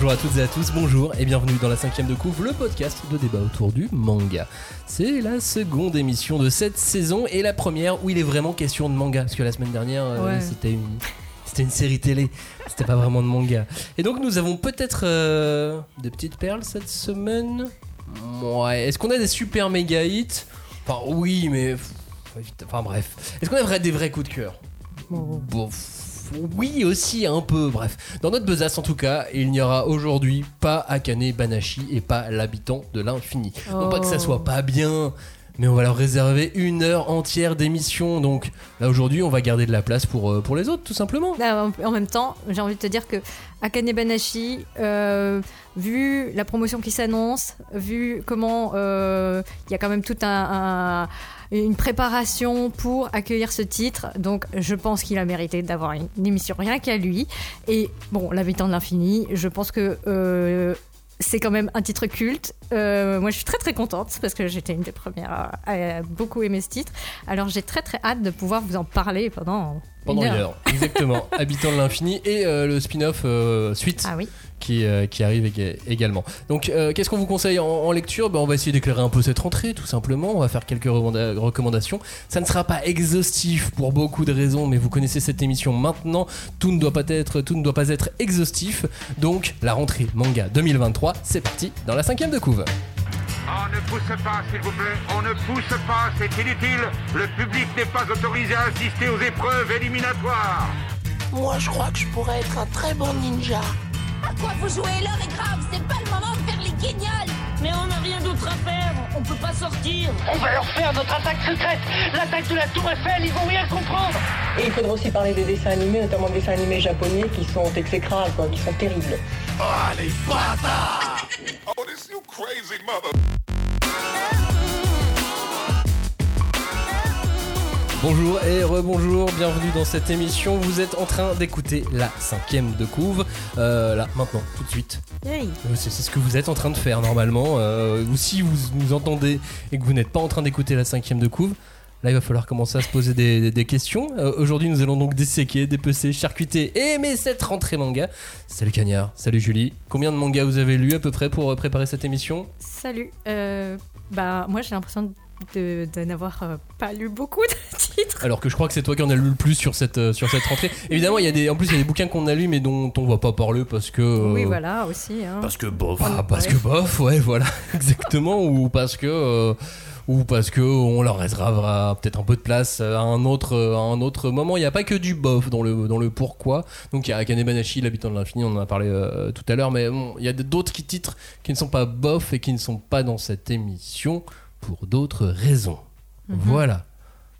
Bonjour à toutes et à tous, bonjour et bienvenue dans la 5e de Couv', le podcast de débat autour du manga. C'est la seconde émission de cette saison et la première où il est vraiment question de manga, parce que la semaine dernière, c'était une série télé, c'était pas vraiment de manga. Et donc nous avons peut-être des petites perles cette semaine. Ouais, est-ce qu'on a des super méga hits ? Enfin oui, mais... Enfin bref. Est-ce qu'on a des vrais coups de cœur ? Bon... Oui, aussi, un peu, bref. Dans notre besace, en tout cas, il n'y aura aujourd'hui pas Akane Banashi et pas l'habitant de l'infini. Oh. Non pas que ça soit pas bien, mais on va leur réserver une heure entière d'émission. Donc là, aujourd'hui, on va garder de la place pour les autres, tout simplement. Là, en même temps, j'ai envie de te dire que Akane Banashi, vu la promotion qui s'annonce, vu comment il y a quand même tout une préparation pour accueillir ce titre, donc je pense qu'il a mérité d'avoir une émission rien qu'à lui. Et bon, l'habitant de l'infini, je pense que c'est quand même un titre culte. Moi je suis très très contente parce que j'étais une des premières à beaucoup aimer ce titre, alors j'ai très très hâte de pouvoir vous en parler pendant une heure. Exactement. Habitant de l'infini et le spin-off suite qui arrive également. Donc qu'est-ce qu'on vous conseille en lecture ? On va essayer d'éclairer un peu cette rentrée, tout simplement. On va faire quelques recommandations. Ça ne sera pas exhaustif pour beaucoup de raisons, mais vous connaissez cette émission maintenant. Tout ne doit pas être exhaustif. Donc la rentrée manga 2023, c'est parti dans la 5e de Couv'. On ne pousse pas, s'il vous plaît. On ne pousse pas, c'est inutile. Le public n'est pas autorisé à assister aux épreuves éliminatoires. Moi, je crois que je pourrais être un très bon ninja. À quoi vous jouez ? L'heure est grave, c'est pas le moment de faire les guignols. Mais on n'a rien d'autre à faire, on peut pas sortir. On va leur faire notre attaque secrète, l'attaque de la Tour Eiffel, ils vont rien comprendre. Et il faudra aussi parler des dessins animés, notamment des dessins animés japonais qui sont exécrables, quoi, qui sont terribles. Oh, les bâtards ! Oh, this you crazy mother... Bonjour et rebonjour, bienvenue dans cette émission. Vous êtes en train d'écouter la 5e de Couv', là, maintenant, tout de suite. Hey. C'est ce que vous êtes en train de faire normalement. Ou si vous nous entendez et que vous n'êtes pas en train d'écouter la 5e de Couv', là, il va falloir commencer à se poser des questions. Aujourd'hui, nous allons donc disséquer, dépecer, charcuter et aimer cette rentrée manga. Salut Cagnard, salut Julie. Combien de mangas vous avez lu à peu près pour préparer cette émission ? Salut. Moi, j'ai l'impression de n'avoir pas lu beaucoup de titres. Alors que je crois que c'est toi qui en as lu le plus sur cette rentrée. Évidemment, il y a des bouquins qu'on a lus mais dont on va pas parler parce que oui, voilà, aussi hein. Parce que bof, ouais, voilà, exactement, ou parce que on leur réservera peut-être un peu de place à un autre moment. Il n'y a pas que du bof dans le pourquoi. Donc il y a Akane Banashi, l'habitant de l'infini, on en a parlé tout à l'heure, mais bon, il y a d'autres titres qui ne sont pas bof et qui ne sont pas dans cette émission. Pour d'autres raisons. Mm-hmm. Voilà.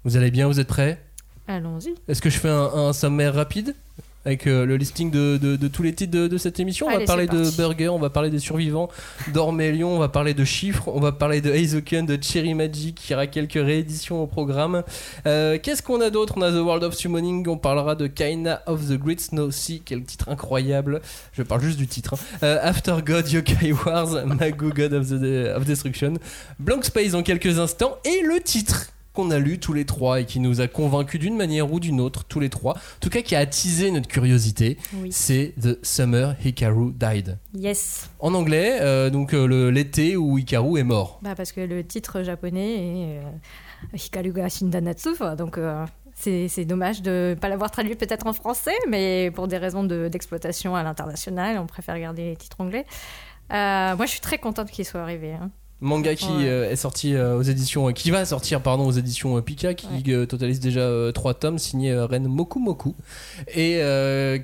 Vous allez bien, vous êtes prêts ? Allons-y. Est-ce que je fais un sommaire rapide avec le listing de tous les titres de cette émission ? Allez, on va parler de Burger, on va parler des survivants d'Ormélion, on va parler de chiffres, on va parler de Eizouken, de Cherry Magic, qui aura quelques rééditions au programme. Qu'est-ce qu'on a d'autre ? On a The World of Summoning, on parlera de Kaina of the Great Snow Sea, quel titre incroyable, je parle juste du titre. After God, Yokai Wars, Magu God of Destruction, Blank Space dans quelques instants, et le titre qu'on a lu tous les trois et qui nous a convaincus d'une manière ou d'une autre, tous les trois, en tout cas qui a attisé notre curiosité, oui. C'est The Summer Hikaru Died. Yes. En anglais, l'été où Hikaru est mort. Bah parce que le titre japonais est Hikaru ga Shindanatsu, donc c'est dommage de ne pas l'avoir traduit peut-être en français, mais pour des raisons d'exploitation à l'international, on préfère garder les titres anglais. Moi je suis très contente qu'il soit arrivé, hein. Manga qui est sorti aux éditions, qui va sortir aux éditions Pika, qui totalise déjà 3 tomes, signé Ren Mokumoku, et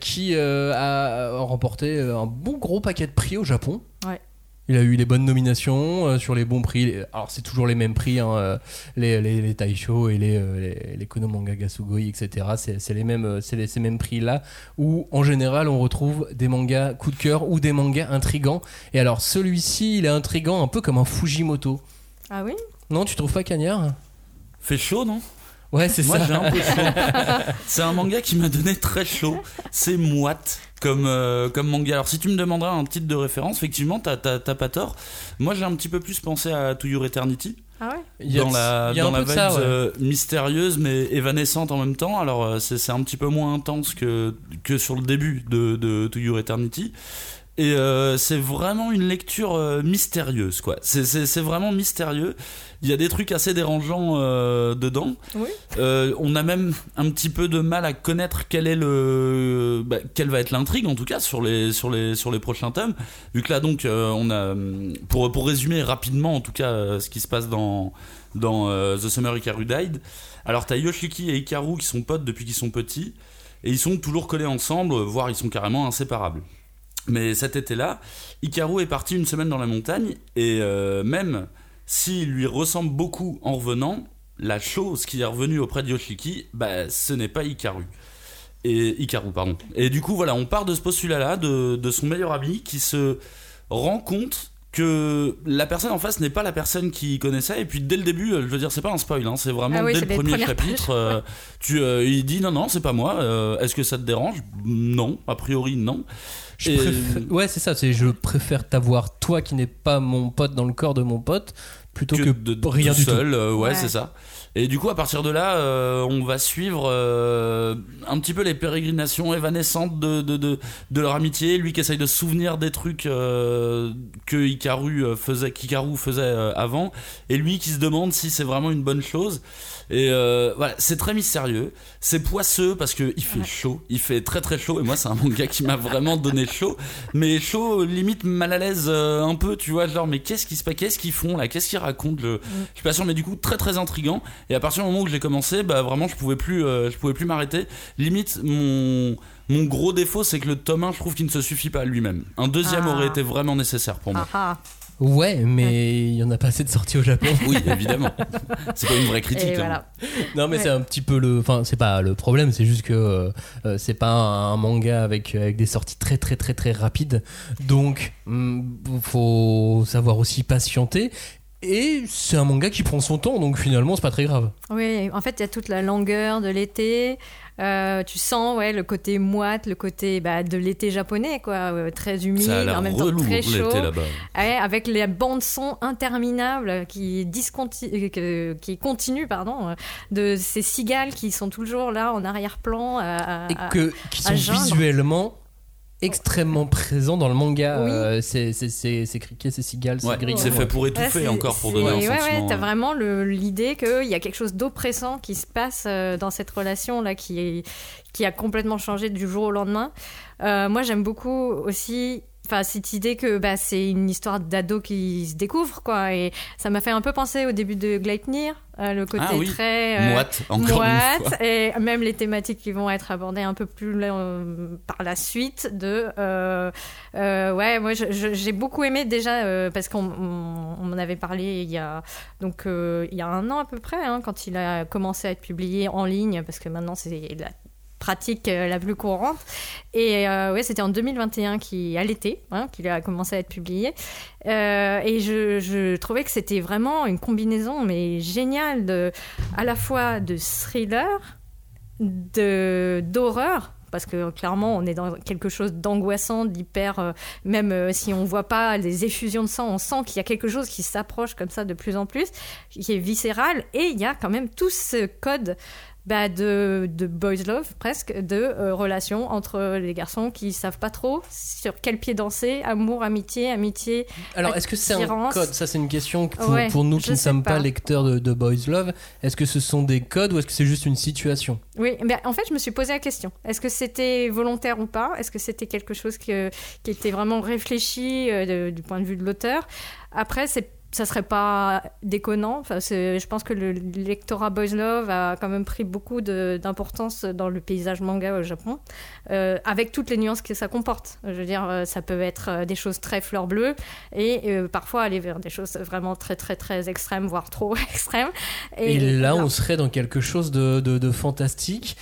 qui a remporté un bon gros paquet de prix au Japon. Ouais. Il a eu les bonnes nominations sur les bons prix. Alors c'est toujours les mêmes prix, hein, les Taisho et les Konomanga Gasugoi, etc. C'est les mêmes prix là où en général on retrouve des mangas coup de cœur ou des mangas intrigants. Et alors celui-ci il est intrigant un peu comme un Fujimoto. Ah oui ? Non, tu trouves pas, Cagnard ? Fait chaud, non ? Ouais, c'est moi, ça. J'ai un peu chaud. C'est un manga qui m'a donné très chaud. C'est moite comme manga. Alors si tu me demanderas un titre de référence, effectivement, t'as pas tort. Moi, j'ai un petit peu plus pensé à To Your Eternity. Ah ouais. Dans la vibe mystérieuse mais évanescente en même temps. Alors c'est un petit peu moins intense que sur le début de To Your Eternity. Et c'est vraiment une lecture mystérieuse, quoi. C'est vraiment mystérieux. Il y a des trucs assez dérangeants dedans. Oui. On a même un petit peu de mal à connaître quelle va être l'intrigue, en tout cas sur les prochains tomes. Vu que là donc on a pour résumer rapidement en tout cas ce qui se passe dans The Summer Hikaru Died. Alors t'as Yoshiki et Hikaru qui sont potes depuis qu'ils sont petits et ils sont toujours collés ensemble, voire ils sont carrément inséparables. Mais cet été-là, Hikaru est parti une semaine dans la montagne et même s'il lui ressemble beaucoup en revenant, la chose qui est revenue auprès de Yoshiki, ce n'est pas Hikaru. Hikaru. Et du coup, voilà, on part de ce postulat-là, de son meilleur ami qui se rend compte que la personne en face n'est pas la personne qu'il connaissait. Et puis dès le début, je veux dire, c'est pas un spoil, hein, c'est vraiment dès le premier chapitre, il dit non, c'est pas moi, est-ce que ça te dérange ? Non, a priori non. Ouais, c'est ça, je préfère t'avoir toi qui n'es pas mon pote dans le corps de mon pote plutôt que rien du tout. Ouais, c'est ça. Et du coup, à partir de là, on va suivre un petit peu les pérégrinations évanescentes de leur amitié. Lui qui essaye de se souvenir des trucs qu'Hikaru faisait avant. Et lui qui se demande si c'est vraiment une bonne chose. Et voilà, c'est très mystérieux. C'est poisseux parce qu'il fait chaud. Il fait très très chaud. Et moi, c'est un manga qui m'a vraiment donné chaud. Mais chaud, limite mal à l'aise un peu, tu vois. Genre, mais qu'est-ce qui se passe ? Qu'est-ce qu'ils font là ? Qu'est-ce qu'ils racontent ? Je suis pas sûr, mais du coup, très très intriguant. Et à partir du moment où j'ai commencé, vraiment je pouvais plus m'arrêter. Limite mon gros défaut, c'est que le tome 1, je trouve qu'il ne se suffit pas à lui-même. Un deuxième aurait été vraiment nécessaire pour moi. Ouais, mais il y en a pas assez de sorties au Japon. Oui, évidemment. C'est pas une vraie critique. Voilà. Non, mais c'est un petit peu enfin, c'est pas le problème, c'est juste que c'est pas un manga avec des sorties très très très très rapides. Donc, faut savoir aussi patienter. Et c'est un manga qui prend son temps, donc finalement c'est pas très grave. Oui, en fait il y a toute la langueur de l'été, tu sens le côté moite, le côté de l'été japonais, quoi, très humide, en même temps très chaud, avec les bandes son interminables qui continuent, de ces cigales qui sont toujours là en arrière-plan, qui sont visuellement extrêmement présent dans le manga. C'est criquet, c'est cigale, c'est gris. C'est fait pour étouffer encore, pour donner un sentiment. T'as vraiment l'idée qu'il y a quelque chose d'oppressant qui se passe dans cette relation-là qui a complètement changé du jour au lendemain. Moi, j'aime beaucoup aussi cette idée que c'est une histoire d'ado qui se découvre, quoi. Et ça m'a fait un peu penser au début de Gleipnir. Le côté très moite, et même les thématiques qui vont être abordées un peu plus par la suite moi j'ai beaucoup aimé déjà parce qu'on en avait parlé il y a un an à peu près, hein, quand il a commencé à être publié en ligne, parce que maintenant c'est la pratique la plus courante, et c'était en 2021 à l'été, qu'il a commencé à être publié, et je trouvais que c'était vraiment une combinaison mais géniale à la fois de thriller, d'horreur, parce que clairement on est dans quelque chose d'angoissant, d'hyper, même si on voit pas les effusions de sang, on sent qu'il y a quelque chose qui s'approche comme ça de plus en plus, qui est viscéral, et il y a quand même tout ce code de boys love, presque, de relations entre les garçons qui savent pas trop sur quel pied danser, amour, amitié. Alors, est-ce que c'est un code ? Ça, c'est une question pour nous qui ne sommes pas lecteurs de boys love. Est-ce que ce sont des codes ou est-ce que c'est juste une situation ? Oui, mais en fait, je me suis posé la question. Est-ce que c'était volontaire ou pas ? Est-ce que c'était quelque chose qui était vraiment réfléchi du point de vue de l'auteur ? Après, ça serait pas déconnant. Enfin, je pense que le lectorat boys love a quand même pris beaucoup d'importance dans le paysage manga au Japon, avec toutes les nuances que ça comporte. Je veux dire, ça peut être des choses très fleur bleue et parfois aller vers des choses vraiment très très très extrêmes, voire trop extrêmes. Et là, on serait dans quelque chose de fantastique.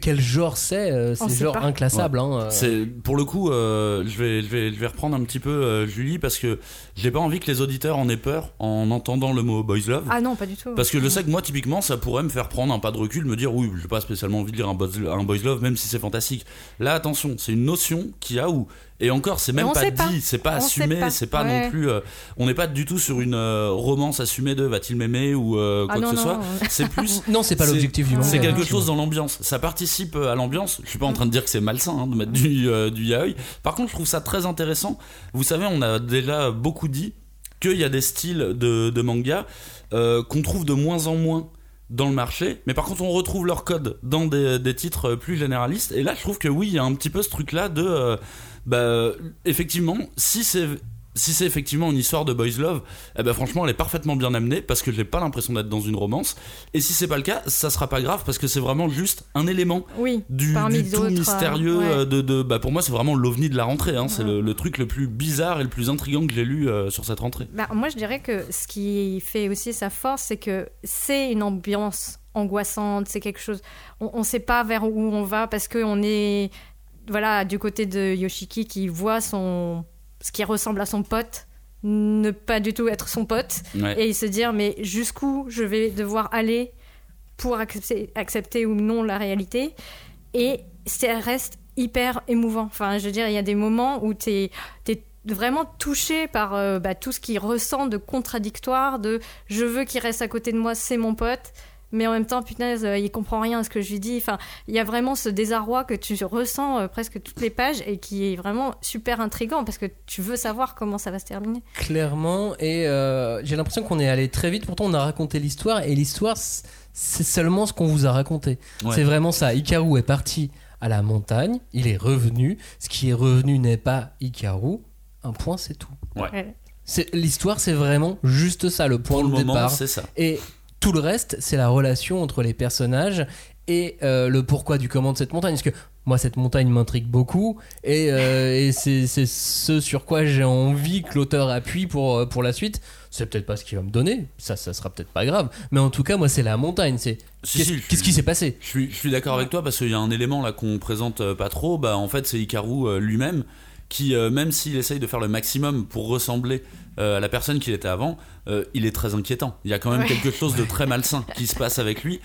Quel genre c'est genre inclassable. Ouais. C'est pour le coup, je vais reprendre un petit peu Julie, parce que j'ai pas envie que les auditeurs en aient peur en entendant le mot boys love. Ah non, pas du tout. Parce que je sais que moi typiquement ça pourrait me faire prendre un pas de recul, me dire oui, j'ai pas spécialement envie de lire un boys love, même si c'est fantastique. Là, attention, c'est une notion qu'il y a où Et encore, c'est même pas dit, c'est pas assumé, c'est pas non plus. On n'est pas du tout sur une romance assumée de va-t-il m'aimer ou quoi que ce soit. C'est plus. Non, c'est pas l'objectif du moment. C'est quelque chose dans l'ambiance. Ça participe à l'ambiance. Je suis pas en train de dire que c'est malsain de mettre du yaoi. Par contre, je trouve ça très intéressant. Vous savez, on a déjà beaucoup dit qu'il y a des styles de manga qu'on trouve de moins en moins dans le marché, mais par contre on retrouve leur code dans des titres plus généralistes. Et là je trouve que oui, il y a un petit peu ce truc là de effectivement, si c'est effectivement une histoire de boys love, eh ben franchement elle est parfaitement bien amenée, parce que j'ai pas l'impression d'être dans une romance. Et si c'est pas le cas, ça sera pas grave, parce que c'est vraiment juste un élément du tout mystérieux de pour moi c'est vraiment l'ovni de la rentrée, hein. C'est le truc le plus bizarre et le plus intriguant que j'ai lu sur cette rentrée. Moi je dirais que ce qui fait aussi sa force, c'est que c'est une ambiance angoissante, c'est quelque chose, on sait pas vers où on va, parce qu'on est du côté de Yoshiki qui voit ce qui ressemble à son pote ne pas du tout être son pote, et se dire mais jusqu'où je vais devoir aller pour accepter ou non la réalité. Et ça reste hyper émouvant, enfin je veux dire, il y a des moments où t'es vraiment touché par tout ce qu'il ressent de contradictoire, de je veux qu'il reste à côté de moi, c'est mon pote, mais en même temps putain il comprend rien à ce que je lui dis. Enfin, il y a vraiment ce désarroi que tu ressens presque toutes les pages, et qui est vraiment super intriguant, parce que tu veux savoir comment ça va se terminer clairement. Et j'ai l'impression qu'on est allé très vite, pourtant on a raconté l'histoire, et l'histoire c'est seulement ce qu'on vous a raconté. C'est vraiment ça. Hikaru est parti à la montagne, il est revenu, ce qui est revenu n'est pas Hikaru, un point, c'est tout. L'histoire c'est vraiment juste ça, le point de départ moment, c'est ça. Et tout le reste, c'est la relation entre les personnages et le pourquoi du comment de cette montagne. Parce que moi, cette montagne m'intrigue beaucoup, et c'est ce sur quoi j'ai envie que l'auteur appuie pour la suite. C'est peut-être pas ce qu'il va me donner, ça sera peut-être pas grave, mais en tout cas, moi, c'est la montagne. C'est qu'est-ce qui s'est passé. Je suis d'accord avec toi, parce qu'il y a un élément là qu'on présente pas trop. En fait, c'est Hikaru lui-même qui, même s'il essaye de faire le maximum pour ressembler à la personne qu'il était avant, il est très inquiétant. Il y a quand même quelque chose de très malsain qui se passe avec lui.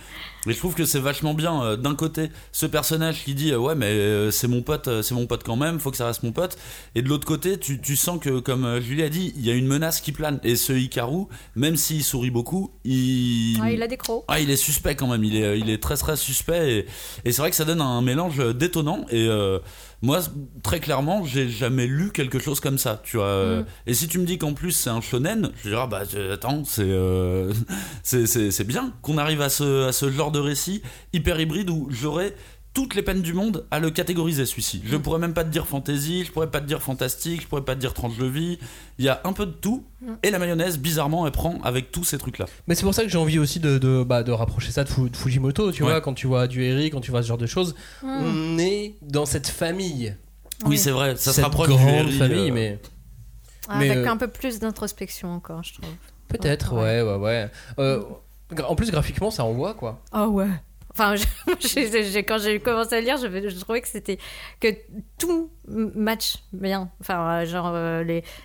Et je trouve que c'est vachement bien, d'un côté, ce personnage qui dit ouais, mais c'est mon pote quand même, faut que ça reste mon pote. Et de l'autre côté, tu sens que, comme Julie a dit, il y a une menace qui plane. Et ce Hikaru, même s'il sourit beaucoup, il a des crocs. Il est suspect quand même. Il est très très suspect. Et c'est vrai que ça donne un mélange détonnant. Et moi, très clairement, j'ai jamais lu quelque chose comme ça. Tu vois. Et si tu me dis qu'en plus c'est un shonen, je dirais attends, c'est bien qu'on arrive à ce genre de récit hyper hybride où j'aurais toutes les peines du monde à le catégoriser, celui-ci. Je pourrais même pas te dire fantasy, je pourrais pas te dire fantastique, je pourrais pas te dire tranche de vie. Il y a un peu de tout, et la mayonnaise, bizarrement, elle prend avec tous ces trucs-là. Mais c'est pour ça que j'ai envie aussi de rapprocher ça de Fujimoto, tu vois, quand tu vois du Eri, quand tu vois ce genre de choses. On est dans cette famille. Oui, c'est vrai, ça se rapproche du Eri. Cette grande famille, mais avec un peu plus d'introspection encore, je trouve. Peut-être, ouais. En plus, graphiquement, ça envoie, quoi. Ah ouais. Enfin, quand j'ai commencé à lire, je trouvais que c'était que tout match bien. Enfin,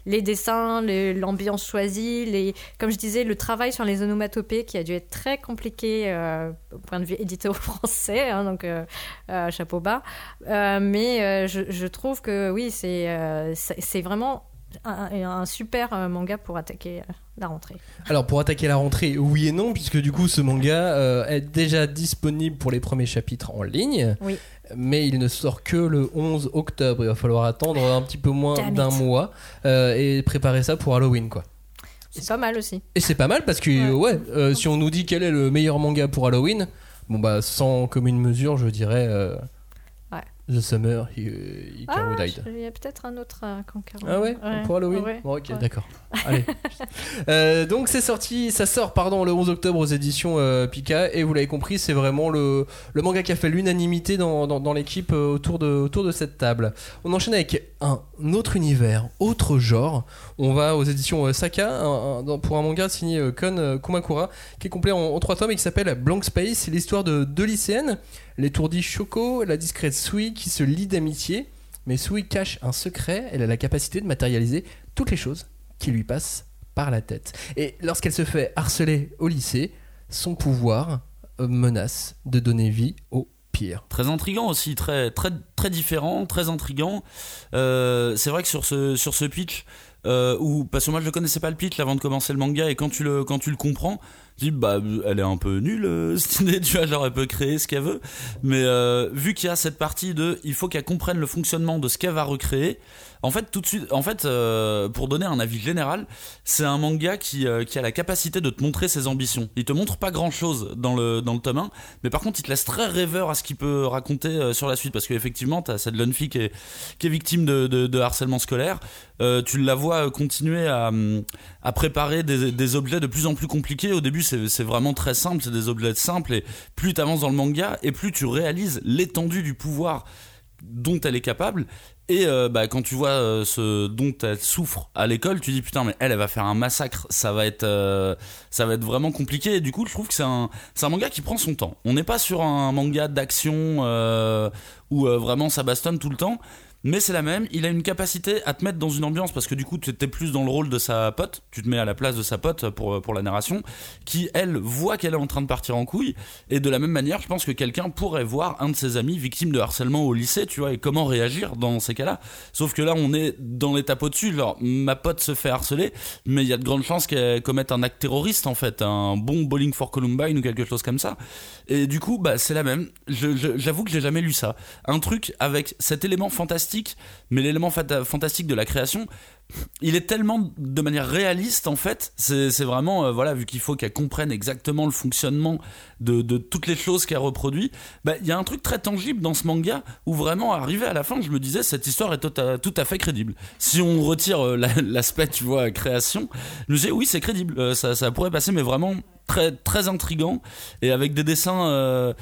les dessins, l'ambiance choisie, comme je disais, le travail sur les onomatopées qui a dû être très compliqué au point de vue édité au français, hein, donc chapeau bas. Mais je trouve que oui, c'est vraiment un super manga pour attaquer la rentrée. Alors pour attaquer la rentrée, oui et non, puisque du coup ce manga est déjà disponible pour les premiers chapitres en ligne, mais il ne sort que le 11 octobre, il va falloir attendre un petit peu moins d'un mois et préparer ça pour Halloween, quoi. C'est pas mal aussi. Et c'est pas mal parce que si on nous dit quel est le meilleur manga pour Halloween, sans commune mesure, je dirais The Summer Hikaru Died. Il y a peut-être un autre Kankaru. Pour Halloween. Bon, ok, d'accord. Allez. Donc ça sort le 11 octobre aux éditions Pika, et vous l'avez compris, c'est vraiment le manga qui a fait l'unanimité dans l'équipe autour de cette table. On enchaîne avec un autre univers, autre genre. On va aux éditions Saka pour un manga signé Kon Kumakura qui est complet en 3 tomes et qui s'appelle Blank Space. C'est l'histoire de 2 lycéennes, l'étourdie Shoko, la discrète Sui, qui se lie d'amitié, mais Sui cache un secret. Elle a la capacité de matérialiser toutes les choses qui lui passent par la tête. Et lorsqu'elle se fait harceler au lycée, son pouvoir menace de donner vie au Gleipnir. Très intriguant aussi, très différent, très intriguant. C'est vrai que sur ce pitch, où, parce que moi je le connaissais pas le pitch avant de commencer le manga, et quand tu le comprends, tu dis bah elle est un peu nulle cette idée, tu vois, genre elle peut créer ce qu'elle veut, mais vu qu'il y a cette partie de il faut qu'elle comprenne le fonctionnement de ce qu'elle va recréer, en fait tout de suite, en fait pour donner un avis général, c'est un manga qui a la capacité de te montrer ses ambitions. Il te montre pas grand chose dans le tome 1, mais par contre il te laisse très rêveur à ce qu'il peut raconter sur la suite, parce qu'effectivement t'as cette jeune fille qui est victime de harcèlement scolaire, tu la vois continuer à préparer des objets de plus en plus compliqués. Au début c'est vraiment très simple, c'est des objets simples, et plus tu avances dans le manga et plus tu réalises l'étendue du pouvoir dont elle est capable. Et quand tu vois ce dont elle souffre à l'école, tu dis putain mais elle va faire un massacre, ça va être vraiment compliqué. Et du coup je trouve que c'est un manga qui prend son temps. On n'est pas sur un manga d'action où vraiment ça bastonne tout le temps, mais c'est la même, il a une capacité à te mettre dans une ambiance, parce que du coup tu étais plus dans le rôle de sa pote, tu te mets à la place de sa pote pour la narration, qui elle voit qu'elle est en train de partir en couille. Et de la même manière je pense que quelqu'un pourrait voir un de ses amis victime de harcèlement au lycée, tu vois, et comment réagir dans ces cas-là. Sauf que là on est dans l'étape au-dessus, genre ma pote se fait harceler, mais il y a de grandes chances qu'elle commette un acte terroriste en fait, un bon Bowling for Columbine ou quelque chose comme ça. Et du coup c'est la même, j'avoue que j'ai jamais lu ça, un truc avec cet élément fantastique, mais l'élément fantastique de la création, il est tellement de manière réaliste en fait. C'est vraiment vu qu'il faut qu'elle comprenne exactement le fonctionnement de toutes les choses qu'elle reproduit, il y a un truc très tangible dans ce manga où vraiment arrivé à la fin je me disais cette histoire est tout à fait crédible. Si on retire l'aspect tu vois création, je me disais oui c'est crédible, ça pourrait passer, mais vraiment très, très intriguant, et avec des dessins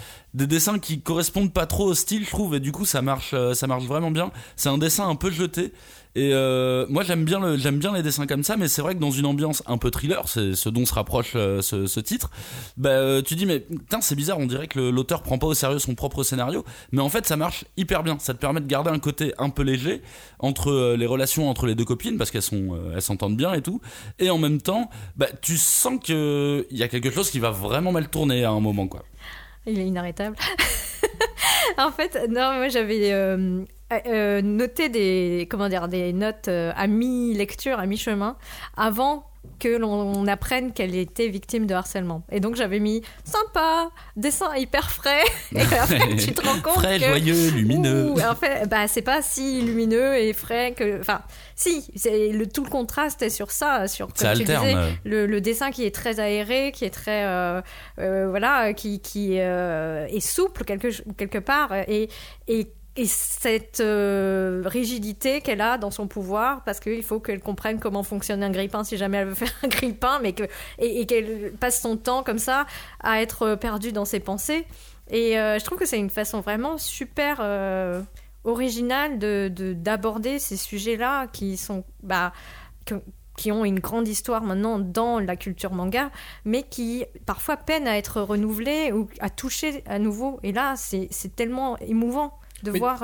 qui correspondent pas trop au style je trouve, et du coup ça marche vraiment bien. C'est un dessin un peu jeté, et moi j'aime bien les dessins comme ça, mais c'est vrai que dans une ambiance un peu thriller, c'est ce dont se rapproche ce titre, tu dis mais putain c'est bizarre, on dirait que l'auteur prend pas au sérieux son propre scénario, mais en fait ça marche hyper bien. Ça te permet de garder un côté un peu léger entre les relations entre les deux copines, parce qu'elles s'entendent bien et tout, et en même temps tu sens que il y a quelque chose qui va vraiment mal tourner à un moment quoi. Il est inarrêtable. En fait non, moi j'avais noté des notes à mi-lecture, à mi-chemin, avant que l'on apprenne qu'elle était victime de harcèlement. Et donc j'avais mis sympa, dessin hyper frais. Et en fait, tu te rends compte frais, joyeux, lumineux. En fait, c'est pas si lumineux et frais que. Enfin, si. C'est tout le contraste est sur ça, sur comme ça tu disais, le dessin qui est très aéré, qui est très qui est souple quelque part, et cette rigidité qu'elle a dans son pouvoir, parce qu'il faut qu'elle comprenne comment fonctionne un grille-pain si jamais elle veut faire un grille-pain, et qu'elle passe son temps comme ça à être perdue dans ses pensées. Et je trouve que c'est une façon vraiment super originale d'aborder ces sujets-là qui sont qui ont une grande histoire maintenant dans la culture manga, mais qui parfois peinent à être renouvelés ou à toucher à nouveau. Et là, c'est tellement émouvant de voir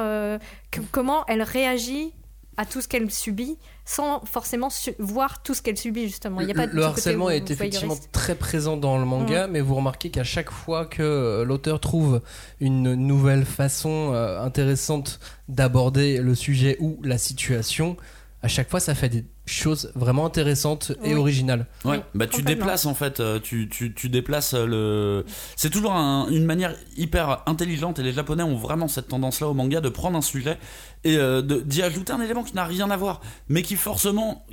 comment elle réagit à tout ce qu'elle subit sans forcément voir tout ce qu'elle subit justement. Il y a pas le harcèlement est effectivement très présent dans le manga, mais vous remarquez qu'à chaque fois que l'auteur trouve une nouvelle façon intéressante d'aborder le sujet ou la situation, à chaque fois ça fait des chose vraiment intéressante et originale. Ouais, tu déplaces en fait, tu déplaces le. C'est toujours une manière hyper intelligente, et les Japonais ont vraiment cette tendance-là au manga de prendre un sujet et d'y ajouter un élément qui n'a rien à voir, mais qui forcément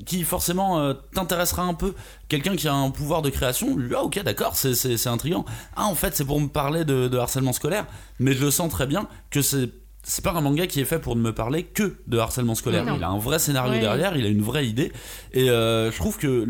t'intéressera un peu. Quelqu'un qui a un pouvoir de création, ok d'accord, c'est intriguant. Ah en fait c'est pour me parler de harcèlement scolaire, mais je sens très bien que c'est pas un manga qui est fait pour ne me parler que de harcèlement scolaire. Non. Il a un vrai scénario derrière, il a une vraie idée, et je trouve que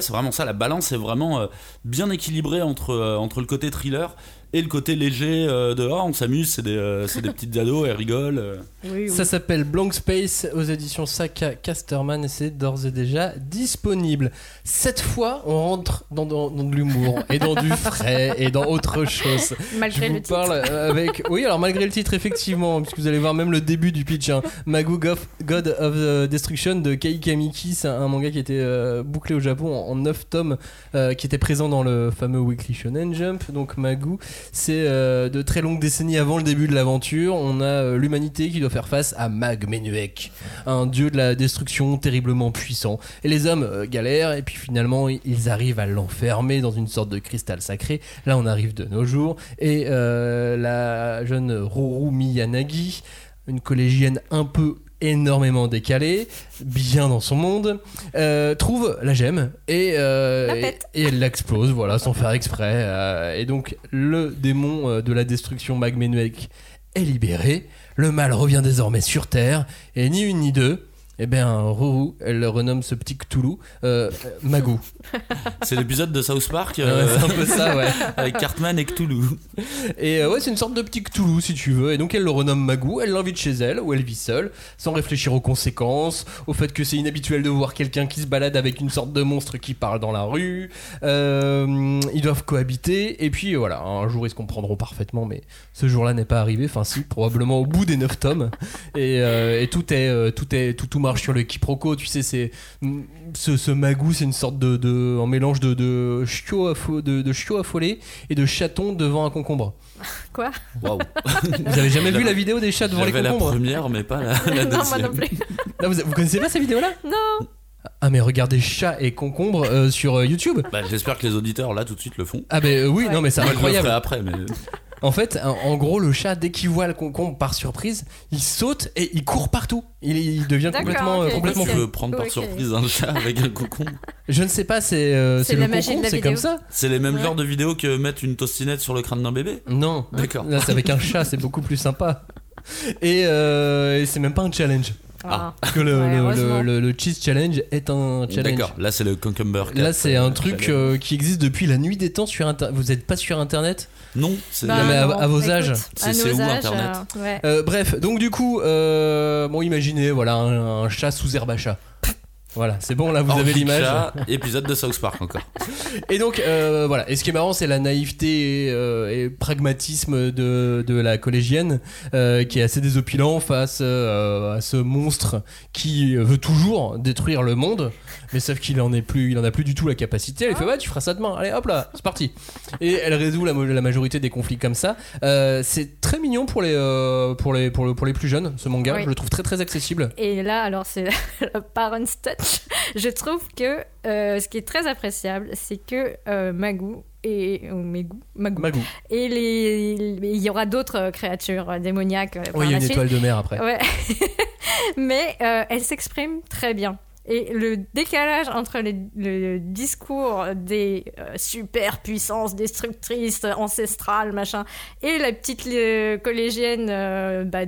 c'est vraiment ça, la balance est vraiment bien équilibrée entre le côté thriller et le côté léger on s'amuse, c'est des petites ados, elles rigolent. Oui. Ça s'appelle Blank Space aux éditions Saka Casterman, et c'est d'ores et déjà disponible. Cette fois, on rentre dans de l'humour et dans du frais et dans autre chose. Malgré le titre. Je vous parle avec. Oui, alors malgré le titre, effectivement, puisque vous allez voir même le début du pitch. Hein. Magu God of Destruction de Kei Kamiki, c'est un manga qui était bouclé au Japon en 9 tomes, qui était présent dans le fameux Weekly Shonen Jump, donc Magu. C'est de très longues décennies avant le début de l'aventure. On a l'humanité qui doit faire face à Mag Menuek, un dieu de la destruction terriblement puissant. Et les hommes galèrent, et puis finalement ils arrivent à l'enfermer dans une sorte de cristal sacré. Là on arrive de nos jours, et la jeune Ruru Miyanagi, une collégienne un peu énormément décalée, bien dans son monde, trouve la gemme et elle l'explose, voilà, sans faire exprès. Et donc le démon de la destruction Mag Menuek est libéré, le mal revient désormais sur Terre, et ni une ni deux, eh bien Ruru, elle renomme ce petit Cthulhu Magu. C'est l'épisode de South Park, c'est un peu ça, ouais. Avec Cartman et Cthulhu. Et ouais, c'est une sorte de petit Cthulhu si tu veux. Et donc elle le renomme Magu, elle l'invite chez elle où elle vit seule, sans réfléchir aux conséquences, au fait que c'est inhabituel de voir quelqu'un qui se balade avec une sorte de monstre qui parle dans la rue. Ils doivent cohabiter, et puis voilà, un jour ils se comprendront parfaitement, mais ce jour-là n'est pas arrivé. Enfin si, probablement au bout des 9 tomes. Et tout marche sur le quiproquo, tu sais, c'est ce Magu, c'est une sorte de un mélange de chiot affolé et de chaton devant un concombre. Quoi ? Waouh. Vous avez jamais vu la vidéo des chats devant les concombres ? J'avais la première mais pas la deuxième. Non, moi non plus. Non, vous connaissez pas cette vidéo là ? Non. Ah mais regardez chats et concombres sur YouTube. Bah, j'espère que les auditeurs là tout de suite le font. Ah ben oui, ouais. Non mais c'est incroyable. Je le ferai après mais en fait, en gros, le chat, dès qu'il voit le concombre par surprise, il saute et il court partout. Il devient complètement fou. Tu veux prendre par surprise un chat avec un concombre ? Je ne sais pas, c'est le concombre, c'est comme ça. C'est les mêmes genres de vidéos que mettre une tostinette sur le crâne d'un bébé ? Non, d'accord. Là, c'est avec un chat, c'est beaucoup plus sympa. Et c'est même pas un challenge. Ah. Parce que le cheese challenge est un challenge. D'accord, là c'est le cucumber. Là c'est un truc qui existe depuis la nuit des temps sur internet. Vous n'êtes pas sur internet ? Non, c'est à vos âges. C'est où internet ? Ouais. Bref, donc du coup, bon, imaginez, voilà, un chat sous herbe à chat. Voilà, c'est bon, là vous avez l'image. Chat, épisode de South Park encore. Et donc voilà, et ce qui est marrant, c'est la naïveté et pragmatisme de la collégienne qui est assez désopilant face à ce monstre qui veut toujours détruire le monde, mais sauf qu'il en a plus du tout la capacité. Elle fait ouais, tu feras ça demain. Allez, hop là, c'est parti. Et elle résout la majorité des conflits comme ça. C'est très mignon pour les plus jeunes, ce manga, oui. Je le trouve très très accessible. Et là, alors c'est le parent stat. Je trouve que ce qui est très appréciable, c'est que Magu et Magu. Et il y aura d'autres créatures démoniaques. Oui, il y a une étoile de mer après. Ouais. Mais elle s'exprime très bien. Et le décalage entre le discours des super puissances destructrices ancestrales machin et la petite collégienne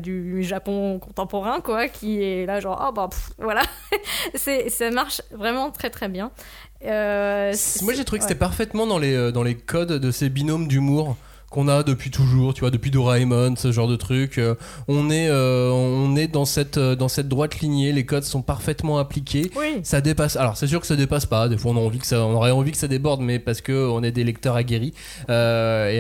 du Japon contemporain quoi, qui est là genre voilà. Ça marche vraiment très très bien. Moi j'ai trouvé que c'était parfaitement dans les codes de ces binômes d'humour qu'on a depuis toujours, tu vois, depuis Doraemon, ce genre de truc. On est dans cette droite lignée, les codes sont parfaitement appliqués. Oui. Ça dépasse. Alors, c'est sûr que ça dépasse pas. Des fois, on aurait envie que ça déborde, mais parce que on est des lecteurs aguerris. Et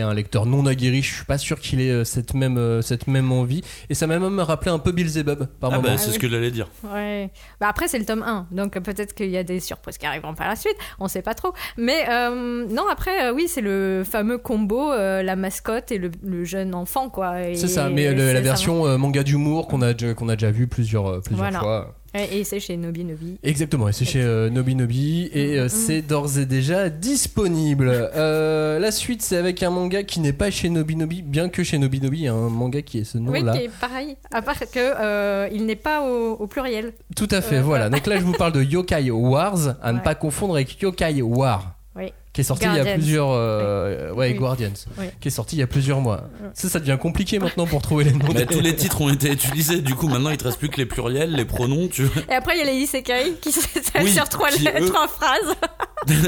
un lecteur non aguerri, je suis pas sûr qu'il ait cette même envie. Et ça m'a même rappelé un peu Beelzebub par moment. Ah bah, c'est ce que j'allais dire. Ouais. Bah après, c'est le tome 1. Donc, peut-être qu'il y a des surprises qui arriveront par la suite. On sait pas trop. Mais, non, après, oui, c'est le fameux combo, la mascotte et le jeune enfant quoi. Et c'est ça, mais la version manga d'humour qu'on a déjà vu plusieurs fois. Et c'est chez Nobi Nobi. Exactement, et c'est chez Nobi Nobi, et c'est d'ores et déjà disponible. La suite, c'est avec un manga qui n'est pas chez Nobi Nobi, bien que chez Nobi Nobi, il y a un manga qui est ce nom-là. Oui, qui est pareil, à part qu'il n'est pas au pluriel. Tout à fait, voilà. Donc là, je vous parle de Yokai Wars, à ne pas confondre avec Yokai War. Oui. Qui est sorti il y a plusieurs Guardians, oui. Qui est sorti il y a plusieurs mois. Ça devient compliqué maintenant pour trouver les noms. Tous les titres ont été utilisés, du coup maintenant il te reste plus que les pluriels, les pronoms, tu vois. Et après il y a les isekai qui sur trois phrases.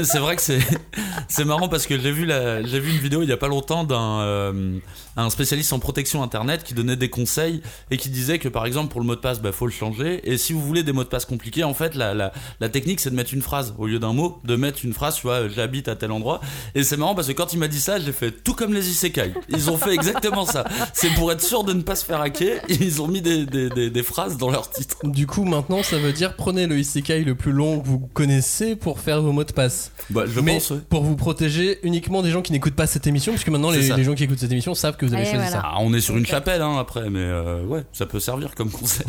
C'est vrai que c'est marrant parce que j'ai vu une vidéo il y a pas longtemps d'un spécialiste en protection internet qui donnait des conseils et qui disait que par exemple pour le mot de passe faut le changer, et si vous voulez des mots de passe compliqués, en fait la technique c'est de mettre une phrase au lieu d'un mot, de mettre une phrase, tu vois, j'habite à tel endroit. Et c'est marrant parce que quand il m'a dit ça, j'ai fait tout comme les isekai, ils ont fait exactement ça, c'est pour être sûr de ne pas se faire hacker, ils ont mis des phrases dans leur titre. Du coup maintenant ça veut dire prenez le isekai le plus long que vous connaissez pour faire vos mots de passe. passe. Bah, je pense, pour vous protéger uniquement des gens qui n'écoutent pas cette émission, puisque maintenant les gens qui écoutent cette émission savent que vous avez choisi ça. Ah, on est sur une chapelle après, mais ouais, ça peut servir comme conseil.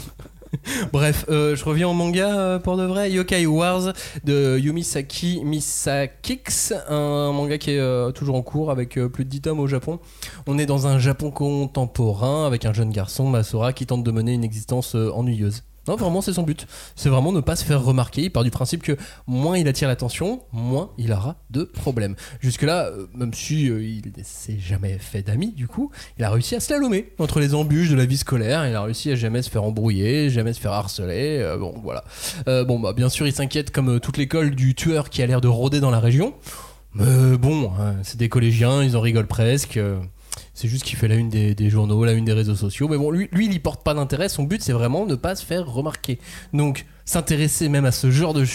Bref, je reviens au manga pour de vrai. Yokai Wars de Yumisaki Misakix, un manga qui est toujours en cours avec plus de 10 tomes au Japon. On est dans un Japon contemporain avec un jeune garçon, Masora, qui tente de mener une existence ennuyeuse. Non, vraiment, c'est son but. C'est vraiment ne pas se faire remarquer. Il part du principe que moins il attire l'attention, moins il aura de problèmes. Jusque-là, même si il ne s'est jamais fait d'amis, du coup, il a réussi à se slalomer entre les embûches de la vie scolaire. Il a réussi à jamais se faire embrouiller, jamais se faire harceler. Bon, voilà. Bien sûr, il s'inquiète, comme toute l'école, du tueur qui a l'air de rôder dans la région. Mais bon, c'est des collégiens, ils en rigolent presque. C'est juste qu'il fait la une des journaux, la une des réseaux sociaux. Mais bon, lui, il n'y porte pas d'intérêt. Son but, c'est vraiment ne pas se faire remarquer. Donc, s'intéresser même à ce genre de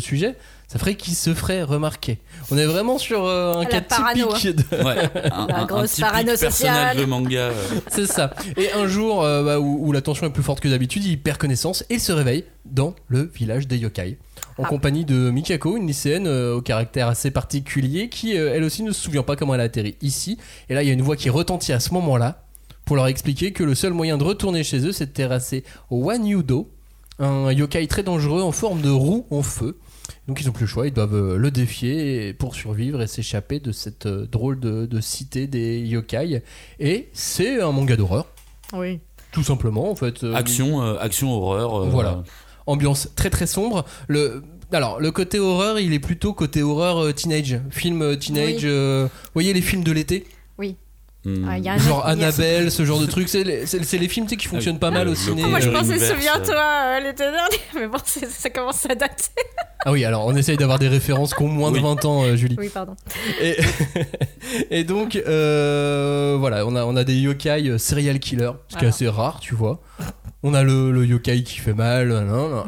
sujet, ça ferait qu'il se ferait remarquer. On est vraiment sur un cas typique de... Ouais, un typique personnage de manga. C'est ça. Et un jour où la tension est plus forte que d'habitude, il perd connaissance et il se réveille dans le village des yokai. En compagnie de Mikako, une lycéenne au caractère assez particulier qui, elle aussi, ne se souvient pas comment elle a atterri ici. Et là, il y a une voix qui retentit à ce moment-là pour leur expliquer que le seul moyen de retourner chez eux, c'est de terrasser Wanyudo, un yokai très dangereux en forme de roue en feu. Donc, ils n'ont plus le choix, ils doivent le défier pour survivre et s'échapper de cette drôle de cité des yokai. Et c'est un manga d'horreur. Oui. Tout simplement, en fait. Action horreur. Voilà. Ambiance très très sombre. Le côté horreur, il est plutôt côté horreur teenage. Film teenage. Oui. Vous voyez les films de l'été ? Oui. Genre Annabelle, ce genre de truc. C'est les films qui fonctionnent pas mal au ciné. Moi je pensais, souviens-toi, l'été dernier. Mais bon, ça commence à dater. Ah oui, alors on essaye d'avoir des références qui ont moins de 20 ans, Julie. Oui, pardon. Et donc, voilà, on a des yokai serial killers, ce qui est assez rare, tu vois. On a le yokai qui fait mal.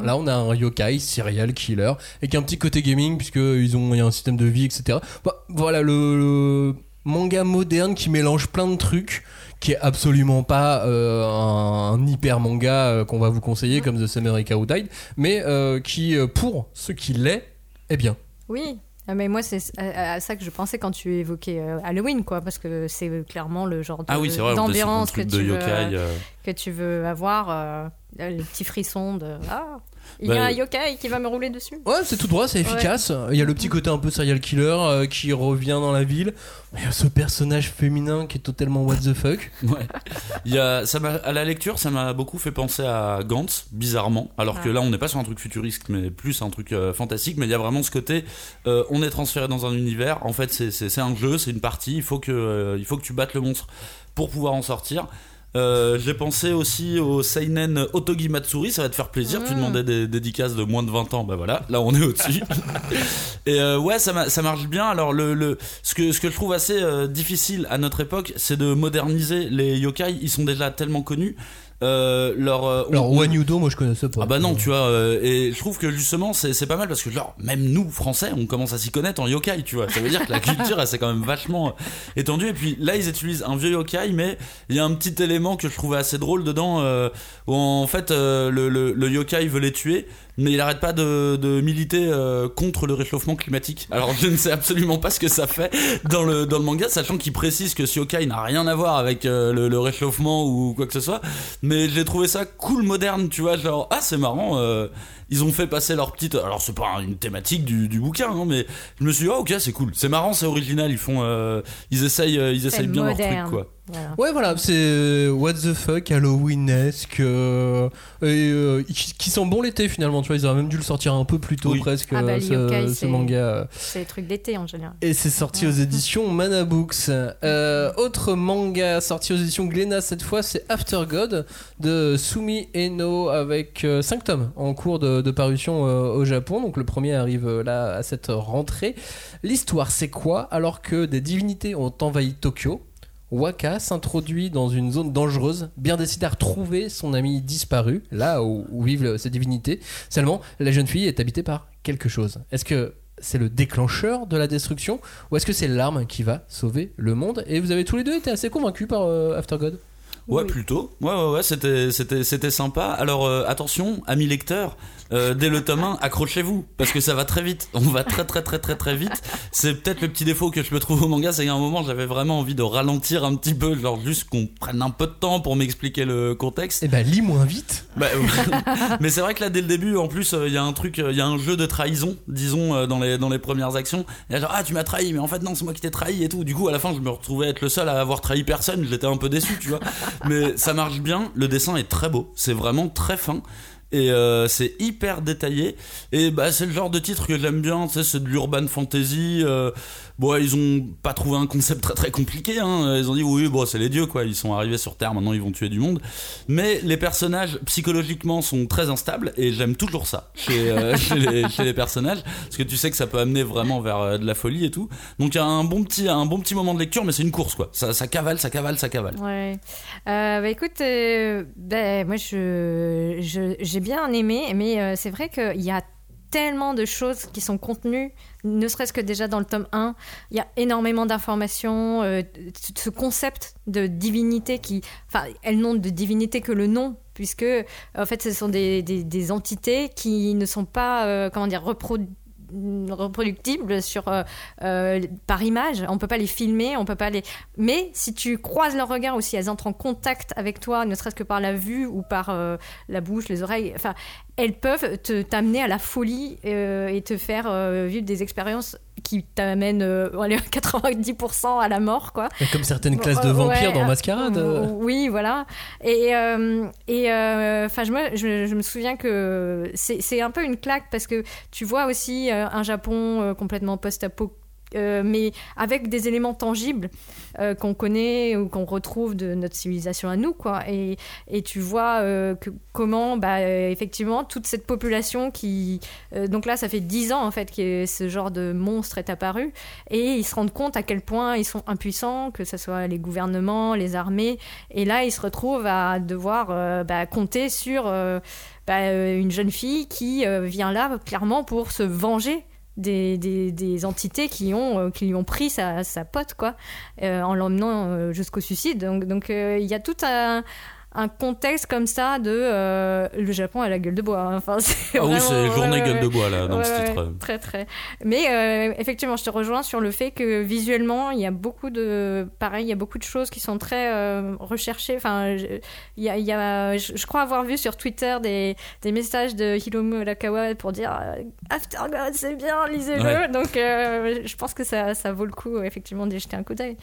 Là, on a un yokai serial killer et qui a un petit côté gaming, puisqu'ils ont un système de vie, etc. Bah, voilà, le manga moderne qui mélange plein de trucs, qui est absolument pas un hyper manga qu'on va vous conseiller comme The Summer Hikaru Died, mais qui, pour ce qu'il est, est bien. Oui, mais moi c'est à ça que je pensais quand tu évoquais Halloween, quoi, parce que c'est clairement le genre d'ambiance que tu veux avoir, les petits frissons de... Il y a un yokai qui va me rouler dessus. Ouais, c'est tout droit, c'est efficace. Il y a le petit côté un peu serial killer qui revient dans la ville. Il y a ce personnage féminin qui est totalement what the fuck. Ouais. À la lecture, ça m'a beaucoup fait penser à Gantz, bizarrement. Alors que là, on n'est pas sur un truc futuriste, mais plus un truc fantastique. Mais il y a vraiment ce côté, on est transféré dans un univers. En fait, c'est un jeu, c'est une partie. Il faut que tu battes le monstre pour pouvoir en sortir. J'ai pensé aussi au Seinen Otogi Matsuri, ça va te faire plaisir. Tu demandais des dédicaces de moins de 20 ans, bah voilà, là on est au-dessus. Et ouais, ça marche bien. Alors ce que je trouve assez difficile à notre époque, c'est de moderniser les yokai. Ils sont déjà tellement connus. Alors Wanyudo, moi je connaissais pas. Ah bah non, tu vois, et je trouve que justement c'est pas mal, parce que genre même nous français, on commence à s'y connaître en yokai, tu vois. Ça veut dire que la culture elle s'est quand même vachement étendue. Et puis là ils utilisent un vieux yokai, mais il y a un petit élément que je trouvais assez drôle dedans, où en fait le yokai veut les tuer, mais il n'arrête pas de militer contre le réchauffement climatique. Alors je ne sais absolument pas ce que ça fait dans le manga, sachant qu'il précise que ce yokai n'a rien à voir avec le réchauffement ou quoi que ce soit. Mais j'ai trouvé ça cool, moderne, tu vois, genre c'est marrant, ils ont fait passer leur petite... Alors c'est pas une thématique du bouquin, hein, mais je me suis dit ok, c'est cool, c'est marrant, c'est original, ils essayent bien moderne. Leur truc, quoi. Voilà. Ouais, voilà, c'est what the fuck, Halloween-esque, qui sent bon l'été finalement, tu vois, ils auraient même dû le sortir un peu plus tôt, presque, ce manga. C'est les trucs d'été en général. Et c'est sorti aux éditions Mana Books. Autre manga sorti aux éditions Glénat cette fois, c'est After God de Sumi Eno, avec 5 tomes en cours de parution au Japon. Donc le premier arrive là à cette rentrée. L'histoire, c'est quoi ? Alors que des divinités ont envahi Tokyo, Waka s'introduit dans une zone dangereuse, bien décidé à retrouver son ami disparu, là où vivent ces divinités. Seulement, la jeune fille est habitée par quelque chose. Est-ce que c'est le déclencheur de la destruction, ou est-ce que c'est l'arme qui va sauver le monde ? Et vous avez tous les deux été assez convaincus par After God ? Ouais, oui. Plutôt. Ouais, c'était sympa. Alors, attention, amis lecteurs, dès le tome 1, accrochez-vous, parce que ça va très vite. On va très vite. C'est peut-être le petit défaut que je me trouve au manga, c'est qu'à un moment, j'avais vraiment envie de ralentir un petit peu, genre juste qu'on prenne un peu de temps pour m'expliquer le contexte. Lis moins vite. Mais c'est vrai que là, dès le début, en plus, il y a un truc, il y a un jeu de trahison, disons, dans les premières actions. Et genre, ah, tu m'as trahi, mais en fait, non, c'est moi qui t'ai trahi et tout. Du coup, à la fin, je me retrouvais être le seul à avoir trahi personne. J'étais un peu déçu, tu vois. Mais ça marche bien, le dessin est très beau, c'est vraiment très fin et c'est hyper détaillé et c'est le genre de titre que j'aime bien, tu sais, c'est de l'urban fantasy. Bon, ils ont pas trouvé un concept très compliqué, hein. Ils ont dit oui, bon, c'est les dieux, quoi. Ils sont arrivés sur Terre, maintenant ils vont tuer du monde. Mais les personnages psychologiquement sont très instables et j'aime toujours ça chez les personnages, parce que tu sais que ça peut amener vraiment vers de la folie et tout. Donc il y a un bon petit moment de lecture, mais c'est une course, quoi. Ça cavale. Ouais. Écoute, moi j'ai bien aimé, mais c'est vrai qu'il y a tellement de choses qui sont contenues, ne serait-ce que déjà dans le tome 1, il y a énormément d'informations, ce concept de divinité qui... Enfin, elles n'ont de divinité que le nom, puisque, en fait, ce sont des entités qui ne sont pas, reproductibles sur, par image. On ne peut pas les filmer, on peut pas les... Mais si tu croises leur regard ou si elles entrent en contact avec toi, ne serait-ce que par la vue ou par la bouche, les oreilles... Enfin, elles peuvent t'amener à la folie et te faire vivre des expériences qui t'amènent 90% à la mort, quoi. Et comme certaines classes de vampires dans Mascarade. Oui, voilà. Et je me souviens que c'est un peu une claque, parce que tu vois aussi un Japon complètement post-apo, mais avec des éléments tangibles qu'on connaît ou qu'on retrouve de notre civilisation à nous, quoi. Et tu vois comment effectivement toute cette population qui donc là ça fait 10 ans en fait que ce genre de monstre est apparu, et ils se rendent compte à quel point ils sont impuissants, que ce soit les gouvernements, les armées, et là ils se retrouvent à devoir compter sur une jeune fille qui vient là clairement pour se venger des entités qui lui ont pris sa pote, quoi, en l'emmenant jusqu'au suicide. Donc il y a tout un contexte comme ça de le Japon a la gueule de bois, hein. Enfin, c'est vraiment, oui, c'est journée gueule de bois là dans ce titre. Très mais effectivement je te rejoins sur le fait que visuellement il y a beaucoup de choses qui sont très recherchées. Enfin, je crois avoir vu sur Twitter des messages de Hiromu Arakawa pour dire After God c'est bien, lisez-le, ouais. Donc je pense que ça vaut le coup effectivement d'y jeter un coup d'œil.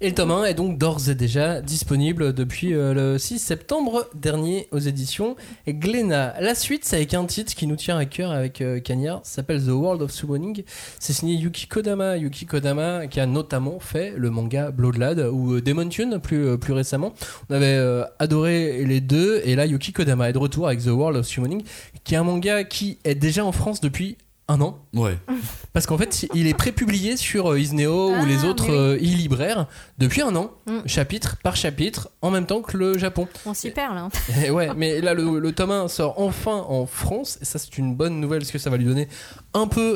Et le tome 1 est donc d'ores et déjà disponible depuis le 6 septembre dernier aux éditions Glénat. La suite, c'est avec un titre qui nous tient à cœur avec Cagnard, ça s'appelle The World of Summoning. C'est signé Yuki Kodama qui a notamment fait le manga Bloodlad ou Demon Tune plus récemment. On avait adoré les deux, et là Yuki Kodama est de retour avec The World of Summoning, qui est un manga qui est déjà en France depuis un an. Ouais. Parce qu'en fait, il est prépublié sur Isneo ou les autres e-libraires depuis un an, chapitre par chapitre, en même temps que le Japon. On s'y perd là. Ouais, mais là, le tome 1 sort enfin en France, et ça, c'est une bonne nouvelle, parce que ça va lui donner un peu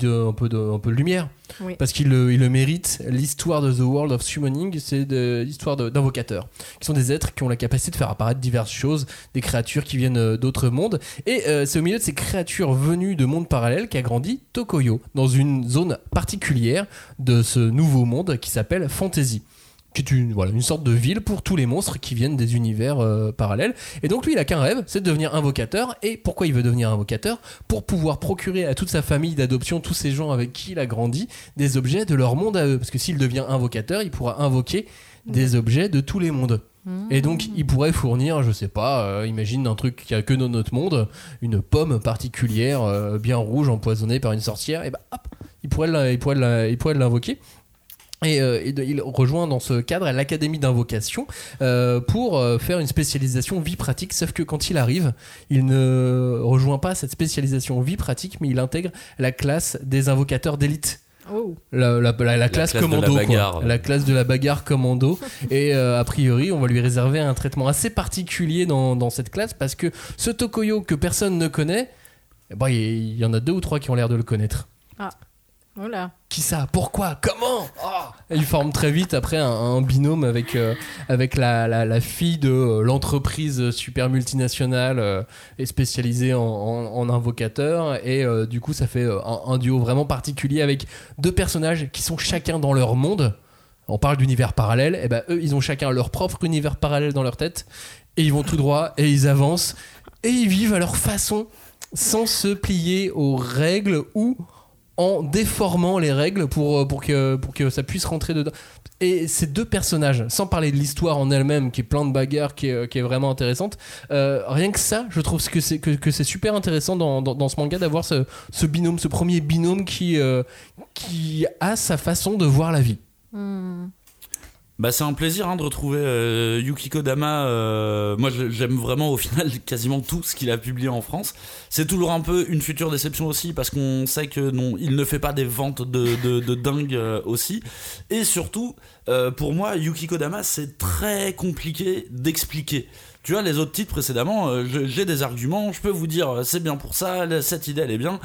de lumière. Oui. Parce qu'il le mérite. L'histoire de The World of Summoning, c'est l'histoire d'invocateurs, qui sont des êtres qui ont la capacité de faire apparaître diverses choses, des créatures qui viennent d'autres mondes. Et c'est au milieu de ces créatures venues de mondes parallèles qu'a grandi Tokoyo, dans une zone particulière de ce nouveau monde qui s'appelle Fantasy, qui est une sorte de ville pour tous les monstres qui viennent des univers parallèles. Et donc lui, il a qu'un rêve, c'est de devenir invocateur. Et pourquoi il veut devenir invocateur ? Pour pouvoir procurer à toute sa famille d'adoption, tous ces gens avec qui il a grandi, des objets de leur monde à eux. Parce que s'il devient invocateur, il pourra invoquer des objets de tous les mondes. Et donc il pourrait fournir, je sais pas, imagine un truc qu'il n'y a que dans notre monde, une pomme particulière, bien rouge, empoisonnée par une sorcière. Et hop, il pourrait l'invoquer. Et il rejoint dans ce cadre l'académie d'invocation pour faire une spécialisation vie pratique, sauf que quand il arrive, il ne rejoint pas cette spécialisation vie pratique, mais il intègre la classe des invocateurs d'élite. Oh. La classe commando, quoi. La classe de la bagarre commando. Et a priori on va lui réserver un traitement assez particulier dans cette classe, parce que ce Tokoyo que personne ne connaît, il y en a deux ou trois qui ont l'air de le connaître. Voilà. Qui ça ? Pourquoi ? Comment ? Oh ! Ils forment très vite après un binôme avec la fille de l'entreprise super multinationale et spécialisée en invocateurs. Et du coup, ça fait un duo vraiment particulier avec deux personnages qui sont chacun dans leur monde. On parle d'univers parallèle. Et ben eux, ils ont chacun leur propre univers parallèle dans leur tête. Et ils vont tout droit et ils avancent. Et ils vivent à leur façon sans se plier aux règles ou... en déformant les règles pour que ça puisse rentrer dedans. Et ces deux personnages, sans parler de l'histoire en elle-même, qui est plein de bagarres, qui est vraiment intéressante, rien que ça, je trouve que c'est super intéressant dans ce manga d'avoir ce binôme, ce premier binôme qui a sa façon de voir la vie. Bah, c'est un plaisir de retrouver Yuki Kodama. Moi, j'aime vraiment au final quasiment tout ce qu'il a publié en France. C'est toujours un peu une future déception aussi parce qu'on sait que non, il ne fait pas des ventes de dingue aussi. Et surtout, pour moi, Yuki Kodama, c'est très compliqué d'expliquer. Tu vois, les autres titres précédemment, j'ai des arguments, je peux vous dire c'est bien pour ça, cette idée elle est bien.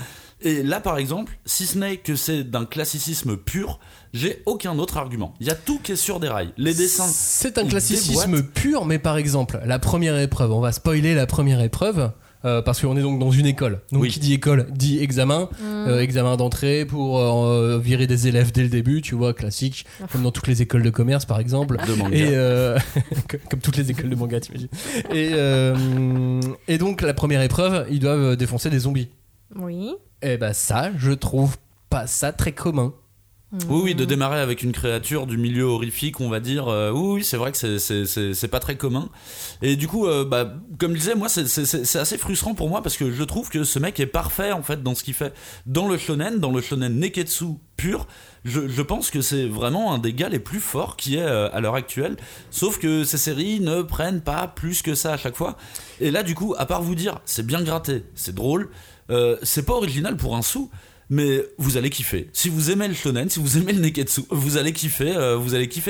Et là, par exemple, si ce n'est que c'est d'un classicisme pur, j'ai aucun autre argument. Il y a tout qui est sur des rails. Les dessins. C'est un classicisme pur, mais par exemple, la première épreuve, on va spoiler la première épreuve, parce qu'on est donc dans une école. Donc, oui. Qui dit école dit examen, examen d'entrée pour virer des élèves dès le début, tu vois, classique, comme dans toutes les écoles de commerce, par exemple. De manga. Et, comme toutes les écoles de manga, t'imagines. Et donc, la première épreuve, ils doivent défoncer des zombies. Oui. Et bah, ça, je trouve pas ça très commun. Oui, de démarrer avec une créature du milieu horrifique, on va dire. Oui, c'est vrai que c'est pas très commun. Et du coup, comme je disais, moi, c'est assez frustrant pour moi parce que je trouve que ce mec est parfait en fait dans ce qu'il fait. Dans le shonen neketsu pur, je pense que c'est vraiment un des gars les plus forts qui est à l'heure actuelle. Sauf que ces séries ne prennent pas plus que ça à chaque fois. Et là, du coup, à part vous dire, c'est bien gratté, c'est drôle, c'est pas original pour un sou. Mais vous allez kiffer. Si vous aimez le shonen, si vous aimez le neketsu, vous allez kiffer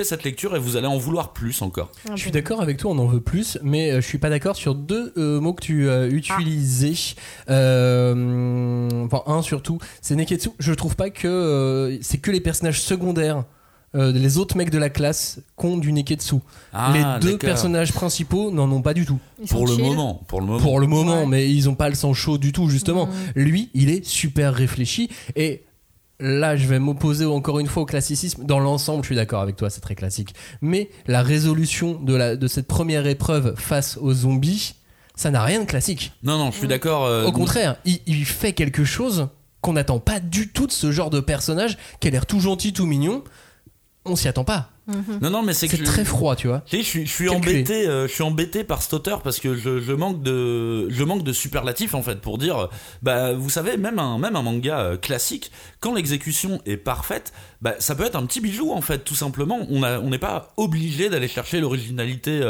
cette lecture et vous allez en vouloir plus encore. Je suis d'accord avec toi, on en veut plus, mais je suis pas d'accord sur deux mots que tu as utilisés. Enfin, un surtout, c'est neketsu. Je trouve pas que c'est que les personnages secondaires, les autres mecs de la classe, comptent du neketsu. Les deux personnages principaux n'en ont pas du tout. Pour le moment, ouais. Mais ils n'ont pas le sang chaud du tout, justement. Lui, il est super réfléchi. Et là, je vais m'opposer encore une fois au classicisme. Dans l'ensemble, je suis d'accord avec toi, c'est très classique. Mais la résolution de cette première épreuve face aux zombies, ça n'a rien de classique. Non, je suis d'accord. Au contraire, il fait quelque chose qu'on n'attend pas du tout de ce genre de personnage qui a l'air tout gentil, tout mignon. On s'y attend pas. Non, mais c'est que très froid, tu vois. Je suis embêté par cet auteur parce que je manque de superlatifs en fait pour dire vous savez, même un manga classique, quand l'exécution est parfaite, ça peut être un petit bijou en fait, tout simplement. On n'est pas obligé d'aller chercher l'originalité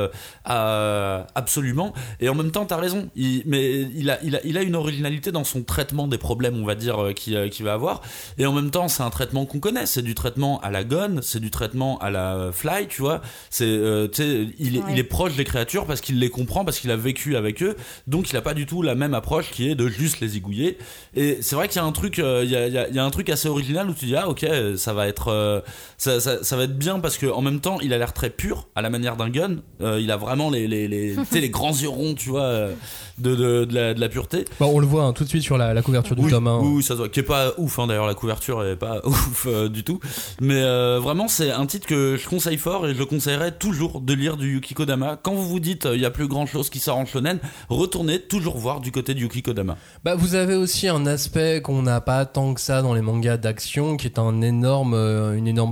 absolument. Et en même temps, t'as raison. Mais il a une originalité dans son traitement des problèmes, on va dire, qu'il va avoir. Et en même temps, c'est un traitement qu'on connaît. C'est du traitement à la gonne, c'est du traitement à la fly, tu vois. C'est il est proche des créatures parce qu'il les comprend, parce qu'il a vécu avec eux. Donc il a pas du tout la même approche qui est de juste les zigouiller. Et c'est vrai qu'il y a un truc, il y a un truc assez original où tu dis ok, ça va être ça va être bien parce que en même temps il a l'air très pur à la manière d'un gun, il a vraiment les tu sais, les grands yeux ronds, tu vois, de la pureté. On le voit tout de suite sur la couverture du tome 1. Oui, ça se voit, qui est pas ouf d'ailleurs, la couverture est pas ouf du tout, mais vraiment c'est un titre que je conseille fort et je conseillerais toujours de lire du Yuki Kodama. Quand vous vous dites il y a plus grand chose qui sort en shonen, retournez toujours voir du côté de Yuki Kodama. Vous avez aussi un aspect qu'on n'a pas tant que ça dans les mangas d'action, qui est une énorme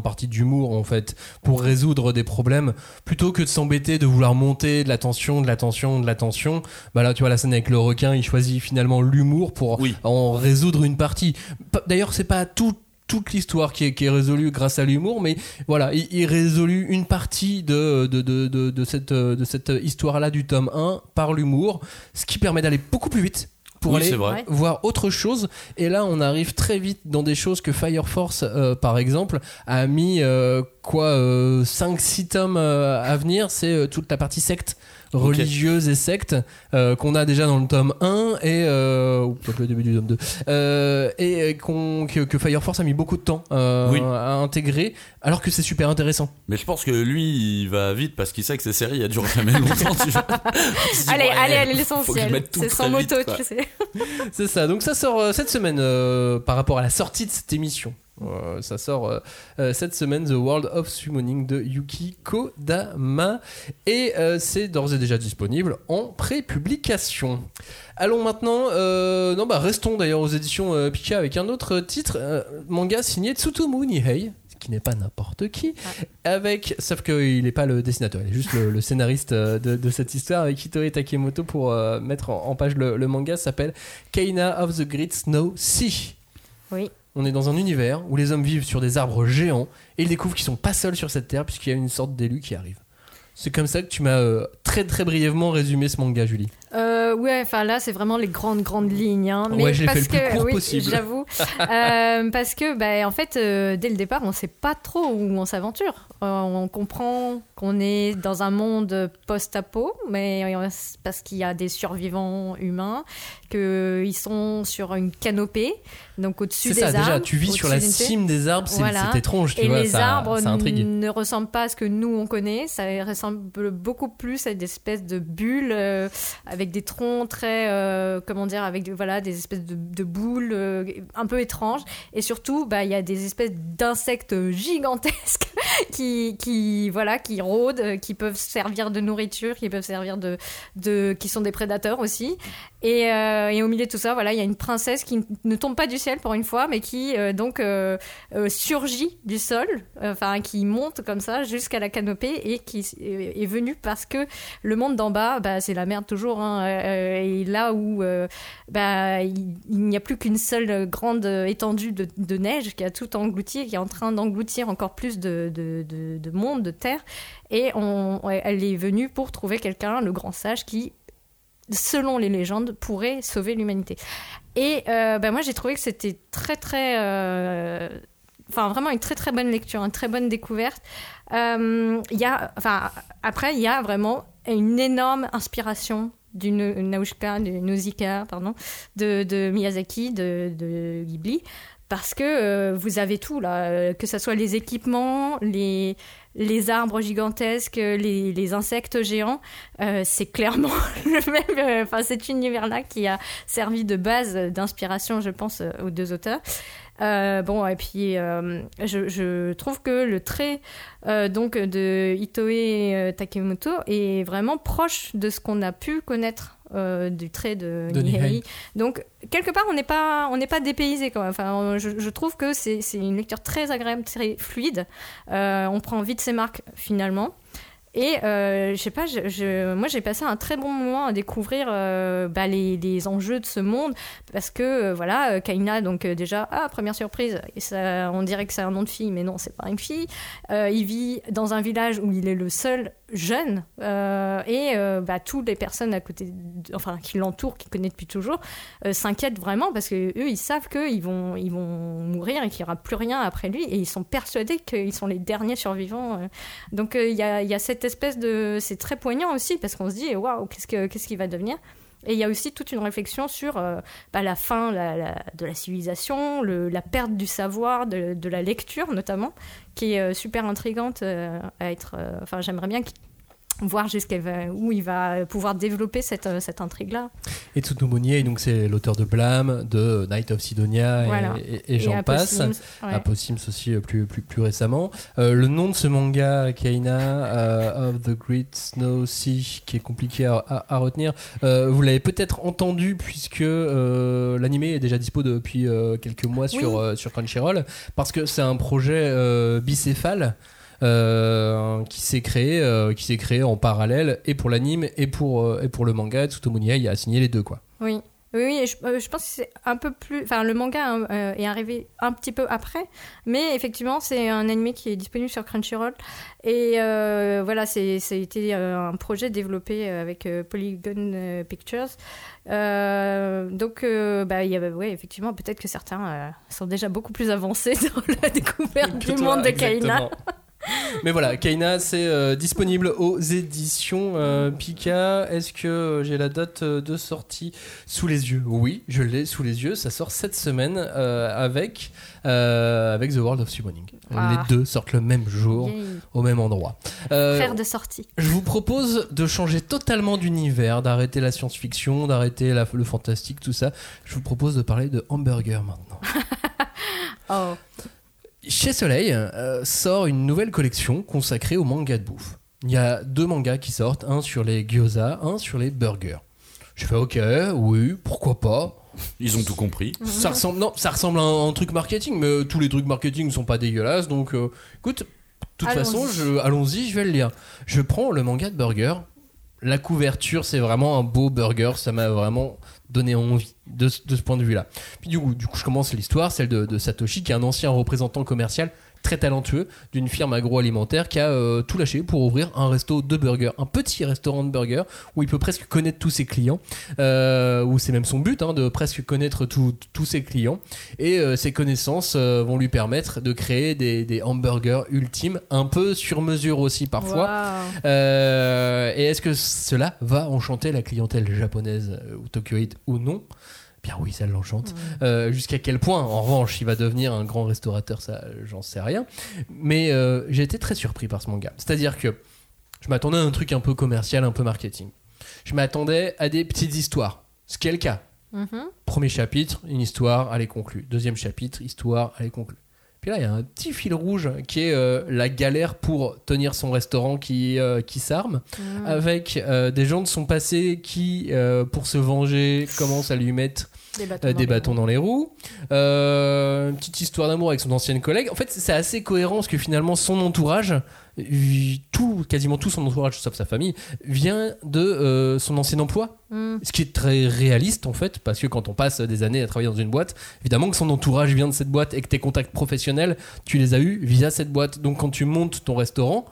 partie d'humour en fait pour résoudre des problèmes plutôt que de s'embêter, de vouloir monter de la tension. Là tu vois la scène avec le requin, il choisit finalement l'humour pour en résoudre une partie. D'ailleurs c'est pas toute l'histoire qui est résolue grâce à l'humour, mais voilà, il résolut une partie de cette histoire là du tome 1 par l'humour, ce qui permet d'aller beaucoup plus vite. pour aller voir autre chose. Et là, on arrive très vite dans des choses que Fire Force, par exemple, a mis 5-6 tomes à venir. C'est toute la partie secte. Religieuses et sectes qu'on a déjà dans le tome 1 et ou peut-être le début du tome 2 et que Fire Force a mis beaucoup de temps à intégrer, alors que c'est super intéressant. Mais je pense que lui il va vite parce qu'il sait que ces séries elles durent jamais longtemps. Allez, l'essentiel c'est sans moto, tu sais. C'est ça. Donc ça sort cette semaine par rapport à la sortie de cette émission. Ça sort cette semaine, The World of Summoning de Yuki Kodama, et c'est d'ores et déjà disponible en pré-publication. Allons maintenant restons d'ailleurs aux éditions Pika avec un autre titre, manga signé Tsutomu Nihei, qui n'est pas n'importe qui, avec, sauf qu'il n'est pas le dessinateur, il est juste le scénariste de cette histoire, avec Hitori Takemoto pour mettre en page le manga. S'appelle Kaina of the Great Snow Sea. Oui. On est dans un univers où les hommes vivent sur des arbres géants et ils découvrent qu'ils ne sont pas seuls sur cette terre puisqu'il y a une sorte d'élu qui arrive. C'est comme ça que tu m'as très très brièvement résumé ce manga, Julie. Là c'est vraiment les grandes lignes. Hein. Mais je l'ai fait le plus court possible. J'avoue. Parce que dès le départ on sait pas trop où on s'aventure. On comprend qu'on est dans un monde post-apo, mais parce qu'il y a des survivants humains, qu'ils sont sur une canopée, donc au-dessus des arbres. C'est ça, déjà, tu vis sur la cime des arbres, c'est étrange, tu vois, ça intrigue. Et les arbres ne ressemblent pas à ce que nous, on connaît, ça ressemble beaucoup plus à des espèces de bulles avec des troncs très, des espèces de boules un peu étranges. Et surtout, il y a des espèces d'insectes gigantesques qui rôdent, qui peuvent servir de nourriture, qui peuvent servir qui sont des prédateurs aussi. Et au milieu de tout ça, il y a une princesse qui ne tombe pas du ciel pour une fois, mais qui surgit du sol, qui monte comme ça jusqu'à la canopée et qui est venue parce que le monde d'en bas, c'est la merde toujours. Hein, et là où il n'y a plus qu'une seule grande étendue de neige qui a tout englouti et qui est en train d'engloutir encore plus de monde, de terre. Et elle est venue pour trouver quelqu'un, le grand sage, qui, selon les légendes, pourrait sauver l'humanité. Et moi, j'ai trouvé que c'était très, très... vraiment une très, très bonne lecture, une très bonne découverte. Après, il y a vraiment une énorme inspiration du Nausicaä, de Miyazaki, de Ghibli, parce que vous avez tout, là, que ce soit les équipements, les arbres gigantesques, les insectes géants, c'est clairement le même. Cet univers-là qui a servi de base d'inspiration, je pense, aux deux auteurs. Je trouve que le trait de Hitori Takemoto est vraiment proche de ce qu'on a pu connaître du trait de Nihei. Donc quelque part on n'est pas dépaysé quand même. Je trouve que c'est une lecture très agréable, très fluide. On prend vite ses marques finalement. Et moi j'ai passé un très bon moment à découvrir les enjeux de ce monde, parce que Kaina, donc déjà première surprise, et ça, on dirait que c'est un nom de fille, mais non, c'est pas une fille. Il vit dans un village où il est le seul jeune toutes les personnes à côté, qui l'entourent, qu'il connaît depuis toujours, s'inquiètent vraiment parce que eux ils savent qu'ils vont mourir et qu'il n'y aura plus rien après lui, et ils sont persuadés qu'ils sont les derniers survivants. Donc il y a cette espèce de... C'est très poignant aussi parce qu'on se dit waouh, qu'est-ce qu'il va devenir. Et il y a aussi toute une réflexion sur la fin de la civilisation, la perte du savoir, de la lecture notamment, qui est super intrigante à être... j'aimerais bien voir où il va pouvoir développer cette intrigue-là. Et Tsutomu Nihei, donc c'est l'auteur de Blame, de Night of Sidonia, et j'en passe. Apo Sims aussi plus récemment. Le nom de ce manga, Kaina of the Great Snow Sea, qui est compliqué à retenir, vous l'avez peut-être entendu puisque l'anime est déjà dispo depuis quelques mois sur Crunchyroll, parce que c'est un projet bicéphale. Qui s'est créé en parallèle, et pour l'anime et pour le manga. Tsutomu Nihei a signé les deux, quoi. Oui, Oui, je pense que c'est un peu plus... Enfin, le manga est arrivé un petit peu après, mais effectivement, c'est un anime qui est disponible sur Crunchyroll. Et voilà, ça a été un projet développé avec Polygon Pictures. Donc, y a, ouais, effectivement, peut-être que certains sont déjà beaucoup plus avancés dans la découverte du monde de Kaina. Mais voilà, Kaina, c'est disponible aux éditions Pika. Est-ce que j'ai la date de sortie sous les yeux? Oui, je l'ai sous les yeux. Ça sort cette semaine avec The World of Summoning. Ah. Les deux sortent le même jour, au même endroit. Frères de sortie. Je vous propose de changer totalement d'univers, d'arrêter la science-fiction, d'arrêter le fantastique, tout ça. Je vous propose de parler de hamburger maintenant. Oh. Chez Soleil sort une nouvelle collection consacrée aux mangas de bouffe. Il y a deux mangas qui sortent, un sur les gyoza, un sur les burgers. Je fais ok, oui, pourquoi pas. Ils ont tout compris. Ça ressemble à un truc marketing, mais tous les trucs marketing ne sont pas dégueulasses, donc écoute, de toute façon, allons-y, je vais le lire. Je prends le manga de burger. La couverture, c'est vraiment un beau burger, ça m'a vraiment donné envie de ce point de vue-là. Puis du coup, je commence l'histoire, celle de Satoshi, qui est un ancien représentant commercial très talentueux d'une firme agroalimentaire qui a tout lâché pour ouvrir un resto de burgers, un petit restaurant de burgers où il peut presque connaître tous ses clients, où c'est même son but de presque connaître tous ses clients, et ses connaissances vont lui permettre de créer des hamburgers ultimes, un peu sur mesure aussi parfois. Wow. Et est-ce que cela va enchanter la clientèle japonaise ou tokyoïte ou non? Bien oui, ça l'enchante. Mmh. Jusqu'à quel point, en revanche, il va devenir un grand restaurateur, ça, j'en sais rien. Mais j'ai été très surpris par ce manga. C'est-à-dire que je m'attendais à un truc un peu commercial, un peu marketing. Je m'attendais à des petites histoires, ce qui est le cas. Mmh. Premier chapitre, une histoire, elle est conclue. Deuxième chapitre, histoire, elle est conclue. Puis là, il y a un petit fil rouge qui est la galère pour tenir son restaurant qui s'arme, avec des gens de son passé qui, pour se venger, commencent à lui mettre des bâtons dans les roues. Une petite histoire d'amour avec son ancienne collègue. En fait, c'est assez cohérent parce que finalement, son entourage, quasiment tout son entourage, sauf sa famille, vient de son ancien emploi. Ce qui est très réaliste en fait, parce que quand on passe des années à travailler dans une boîte, évidemment que son entourage vient de cette boîte et que tes contacts professionnels, tu les as eus via cette boîte. Donc quand tu montes ton restaurant,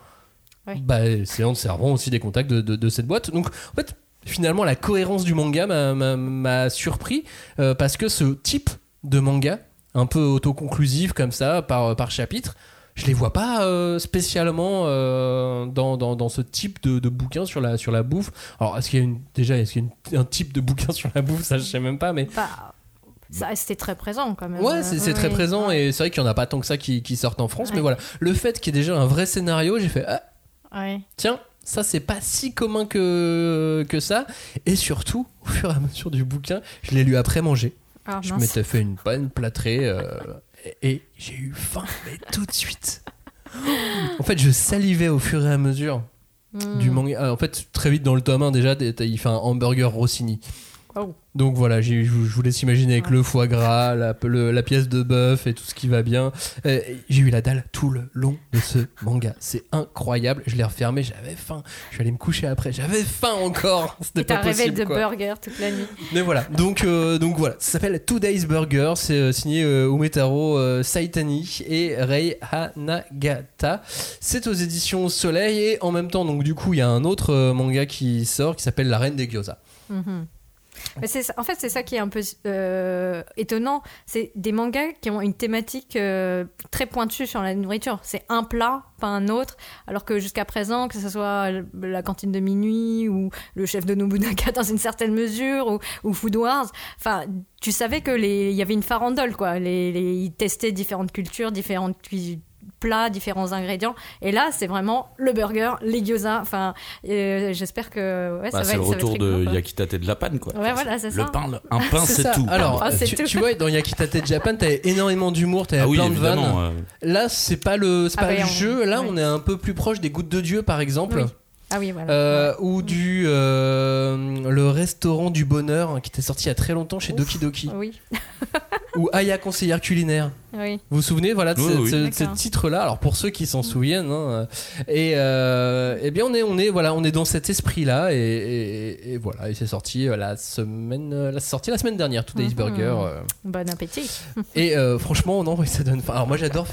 oui, c'est en te servant aussi des contacts de cette boîte. Donc en fait, finalement, la cohérence du manga m'a surpris, parce que ce type de manga, un peu autoconclusif comme ça, par chapitre, je les vois pas spécialement dans ce type de bouquin sur la bouffe. Alors est-ce qu'il y a un type de bouquin sur la bouffe, ça je sais même pas, mais ça, c'était très présent quand même. Ouais, c'est très présent, et c'est vrai qu'il y en a pas tant que ça qui sortent en France, mais voilà, le fait qu'il y ait déjà un vrai scénario, j'ai fait tiens, ça c'est pas si commun que ça. Et surtout, au fur et à mesure du bouquin, je l'ai lu après manger. Je m'étais fait une bonne plâtrée. Et j'ai eu faim, mais tout de suite. En fait, je salivais au fur et à mesure du manga. En fait, très vite dans le tome 1, déjà, il fait un hamburger Rossini. Oh. Donc voilà, je vous laisse imaginer avec le foie gras, la pièce de bœuf et tout ce qui va bien. J'ai eu la dalle tout le long de ce manga. C'est incroyable. Je l'ai refermé, j'avais faim. Je suis allé me coucher après, j'avais faim encore. C'était pas possible. T'as rêvé de burger toute la nuit. Mais voilà. Donc voilà. Ça s'appelle Today's Burger. C'est signé Umetaro Saitani et Rei Hanagata. C'est aux éditions Soleil, et en même temps, donc du coup, il y a un autre manga qui sort qui s'appelle La Reine des Gyoza. Mm-hmm. Mais c'est ça qui est un peu étonnant. C'est des mangas qui ont une thématique très pointue sur la nourriture. C'est un plat, pas un autre. Alors que jusqu'à présent, que ce soit la cantine de minuit ou le chef de Nobunaga dans une certaine mesure, ou Food Wars, tu savais qu'il y avait une farandole, quoi. Ils testaient différentes cultures, différentes cuisines, plats, différents ingrédients, et là c'est vraiment le burger, les gyoza, j'espère que c'est le retour de Yakitate de Japan, quoi. Ouais, voilà, c'est ça. Un pain c'est tout. Alors tu vois, dans Yakitate de Japan, t'as énormément d'humour, t'as plein de vannes. Là c'est pas le jeu, là on est un peu plus proche des Gouttes de Dieu par exemple. Ou du le restaurant du bonheur, qui était sorti il y a très longtemps chez Doki Doki. Oui. ou Aya conseillère culinaire. Oui. Vous vous souvenez, voilà, de ce titre-là. Alors pour ceux qui s'en souviennent, hein, et eh bien on est dans cet esprit-là, et voilà, et c'est sorti la semaine dernière, Today's Burger. Bon appétit. Et franchement, non, ça donne. Alors moi j'adore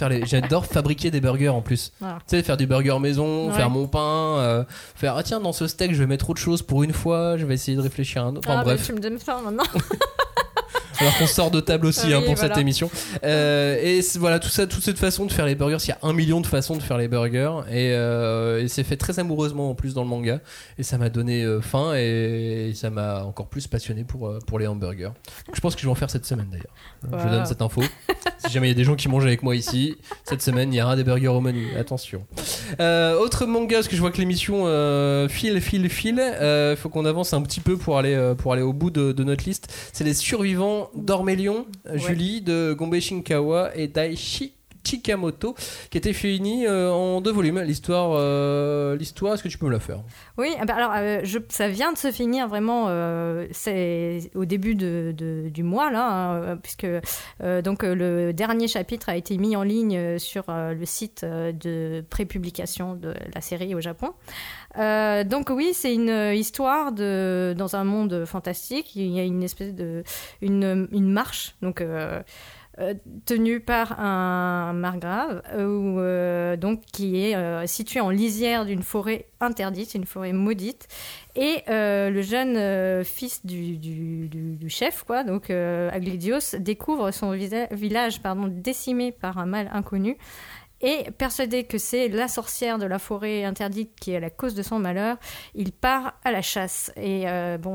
fabriquer des burgers en plus. Ah. Tu sais, faire du burger maison, faire mon pain, faire tiens dans ce steak je vais mettre trop de choses pour une fois, je vais essayer de réfléchir à un autre. Enfin, bref. Bah, tu me donnes faim maintenant. Alors qu'on sort de table aussi, hein, pour cette émission. Et voilà, tout ça, toute cette façon de faire les burgers, il y a 1 million de façons de faire les burgers, et c'est fait très amoureusement en plus dans le manga, et ça m'a donné faim, et ça m'a encore plus passionné pour les hamburgers. Donc, je pense que je vais en faire cette semaine d'ailleurs. Wow. Je donne cette info. Si jamais il y a des gens qui mangent avec moi ici, cette semaine il y aura des burgers au menu, attention. Autre manga, parce que je vois que l'émission file, faut qu'on avance un petit peu pour aller au bout de notre liste. C'est Les Survivants d'Ormélion, ouais. Julie de Gonbei Shinkawa et Daichi Chikamoto, qui était finie en 2 volumes. L'histoire, est-ce que tu peux me la faire? Oui, alors ça vient de se finir vraiment. C'est au début du mois là, hein, puisque donc le dernier chapitre a été mis en ligne sur le site de prépublication de la série au Japon. Donc oui, c'est une histoire dans un monde fantastique. Il y a une espèce de une marche, donc. Tenu par un margrave donc qui est situé en lisière d'une forêt interdite, une forêt maudite, et le jeune fils du chef, quoi, donc Aglidios, découvre son village décimé par un mal inconnu, et persuadé que c'est la sorcière de la forêt interdite qui est la cause de son malheur, il part à la chasse, et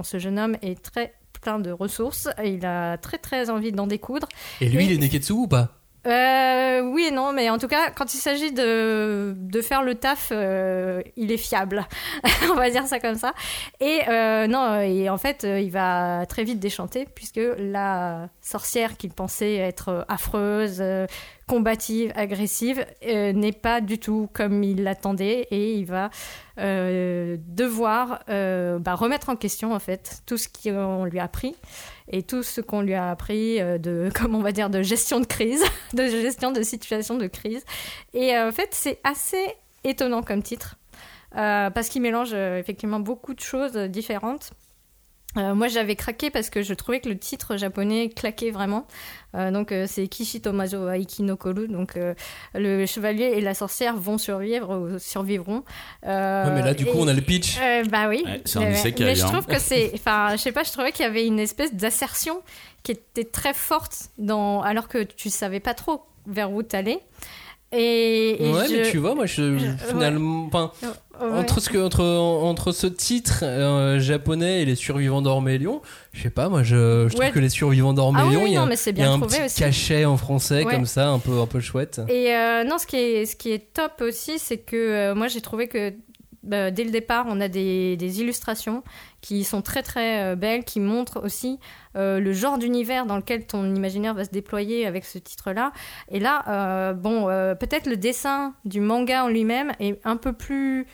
ce jeune homme est très plein de ressources, il a très très envie d'en découdre. Et lui, il est Neketsu ou pas ? Oui et non, mais en tout cas, quand il s'agit de faire le taf, il est fiable, on va dire ça comme ça. Et en fait, il va très vite déchanter, puisque la sorcière qu'il pensait être affreuse, combative, agressive, n'est pas du tout comme il l'attendait, et il va devoir remettre en question en fait tout ce qu'on lui a appris, et tout ce qu'on lui a appris de gestion de crise, de gestion de situation de crise. Et en fait, c'est assez étonnant comme titre, parce qu'il mélange effectivement beaucoup de choses différentes. Moi, j'avais craqué parce que je trouvais que le titre japonais claquait vraiment. Donc, c'est Kishitomazo wa Ikinokoru. Donc, le chevalier et la sorcière vont survivront. Ouais, mais là, du coup, on a le pitch. Oui. Ouais, c'est un isekai. Mais je trouve que je trouvais qu'il y avait une espèce d'assertion qui était très forte alors que tu savais pas trop vers où t'allais. Mais tu vois, moi, finalement, entre ce titre japonais et Les Survivants d'Ormélion, je sais pas, moi, je trouve que Les Survivants d'Ormélion, il y a un petit aussi. Cachet en français comme ça, un peu chouette. Et ce qui est top aussi, c'est que moi, j'ai trouvé que dès le départ, on a des illustrations qui sont très très belles, qui montrent aussi le genre d'univers dans lequel ton imaginaire va se déployer avec ce titre-là. Et là, peut-être le dessin du manga en lui-même est un peu plus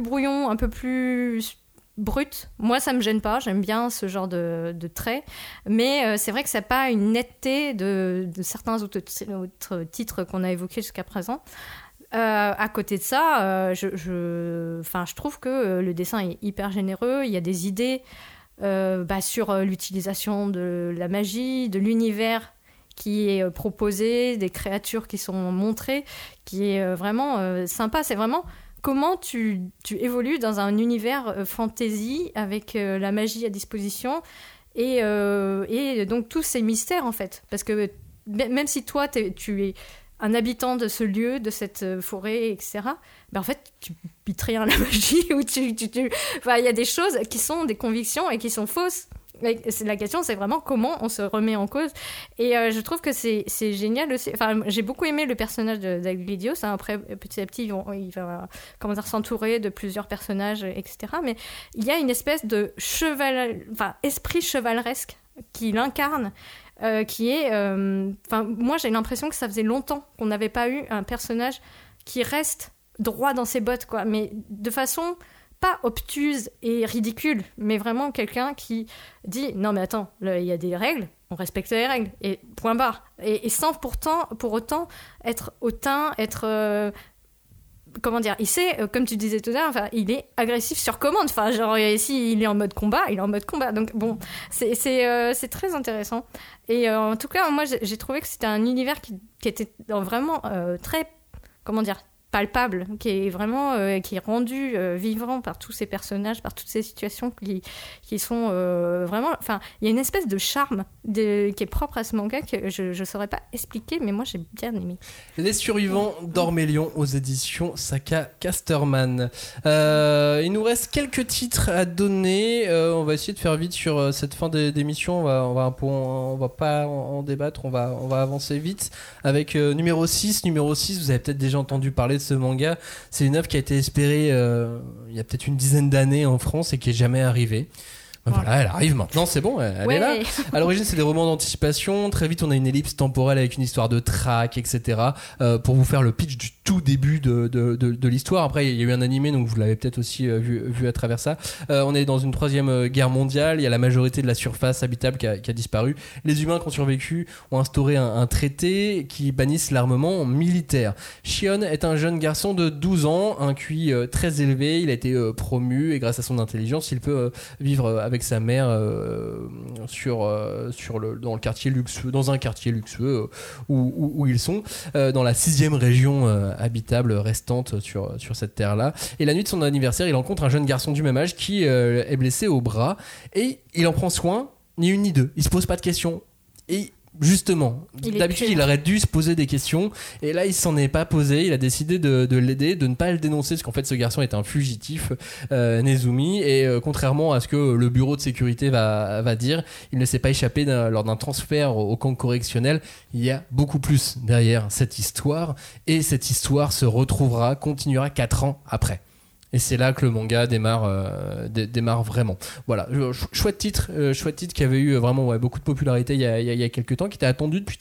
brouillon, un peu plus brut. Moi, ça me gêne pas, j'aime bien ce genre de traits, mais c'est vrai que ça n'a pas une netteté de certains autres titres qu'on a évoqués jusqu'à présent. À côté de ça, je trouve que le dessin est hyper généreux. Il y a des idées sur l'utilisation de la magie, de l'univers qui est proposé, des créatures qui sont montrées, qui est vraiment sympa. C'est vraiment comment tu évolues dans un univers fantasy avec la magie à disposition et donc tous ces mystères en fait. Parce que même si toi, tu es un habitant de ce lieu, de cette forêt, etc., en fait, tu pites rien à la magie. Il y a des choses qui sont des convictions et qui sont fausses. La question, c'est vraiment comment on se remet en cause. Et je trouve que c'est génial aussi. Enfin, j'ai beaucoup aimé le personnage d'Aglidios. Hein. Après, petit à petit, il va s'entourer de plusieurs personnages, etc. Mais il y a une espèce de esprit chevaleresque qu'il incarne. Qui est... moi, j'ai l'impression que ça faisait longtemps qu'on n'avait pas eu un personnage qui reste droit dans ses bottes, quoi. Mais de façon pas obtuse et ridicule, mais vraiment quelqu'un qui dit « Non, mais attends, il y a des règles, on respectait les règles, et point barre. Et sans pour autant être hautain, être... comment dire, il sait, comme tu disais tout à l'heure, enfin, il est agressif sur commande. Enfin, genre, si il est en mode combat, il est en mode combat. Donc, bon, c'est très intéressant. Et en tout cas, moi, j'ai trouvé que c'était un univers qui était vraiment très, comment dire, palpable, qui est vraiment qui est rendu vivant par tous ces personnages, par toutes ces situations qui sont vraiment, enfin il y a une espèce de charme qui est propre à ce manga que je saurais pas expliquer, mais moi j'ai bien aimé. Les Survivants d'Ormélion aux éditions Saka Casterman. Il nous reste quelques titres à donner, on va essayer de faire vite sur cette fin d'émission, on va pas en débattre, on va avancer vite avec numéro 6, vous avez peut-être déjà entendu parler de ce manga. C'est une œuvre qui a été espérée il y a peut-être une dizaine d'années en France et qui n'est jamais arrivée. Voilà, elle arrive maintenant, c'est bon, elle est là. À l'origine, c'est des romans d'anticipation. Très vite, on a une ellipse temporelle avec une histoire de traque, etc. Pour vous faire le pitch du tout début de l'histoire. Après, il y a eu un animé, donc vous l'avez peut-être aussi vu à travers ça. On est dans une 3e guerre mondiale. Il y a la majorité de la surface habitable qui a disparu. Les humains qui ont survécu ont instauré un traité qui bannisse l'armement militaire. Shion est un jeune garçon de 12 ans, un QI très élevé. Il a été promu et grâce à son intelligence, il peut vivre avec sa mère dans le quartier luxueux, dans un quartier luxueux où ils sont dans la 6e région habitable restante sur cette terre-là. Et la nuit de son anniversaire, il rencontre un jeune garçon du même âge qui est blessé au bras et il en prend soin, ni une ni deux. Il se pose pas de questions et justement, d'habitude il aurait dû se poser des questions et là il s'en est pas posé, il a décidé de l'aider, de ne pas le dénoncer parce qu'en fait ce garçon est un fugitif, Nezumi, et contrairement à ce que le bureau de sécurité va dire, il ne s'est pas échappé lors d'un transfert au camp correctionnel. Il y a beaucoup plus derrière cette histoire et cette histoire continuera 4 ans après. Et c'est là que le manga démarre vraiment. Voilà, chouette titre qui avait eu vraiment beaucoup de popularité il y a quelques temps, qui était attendu depuis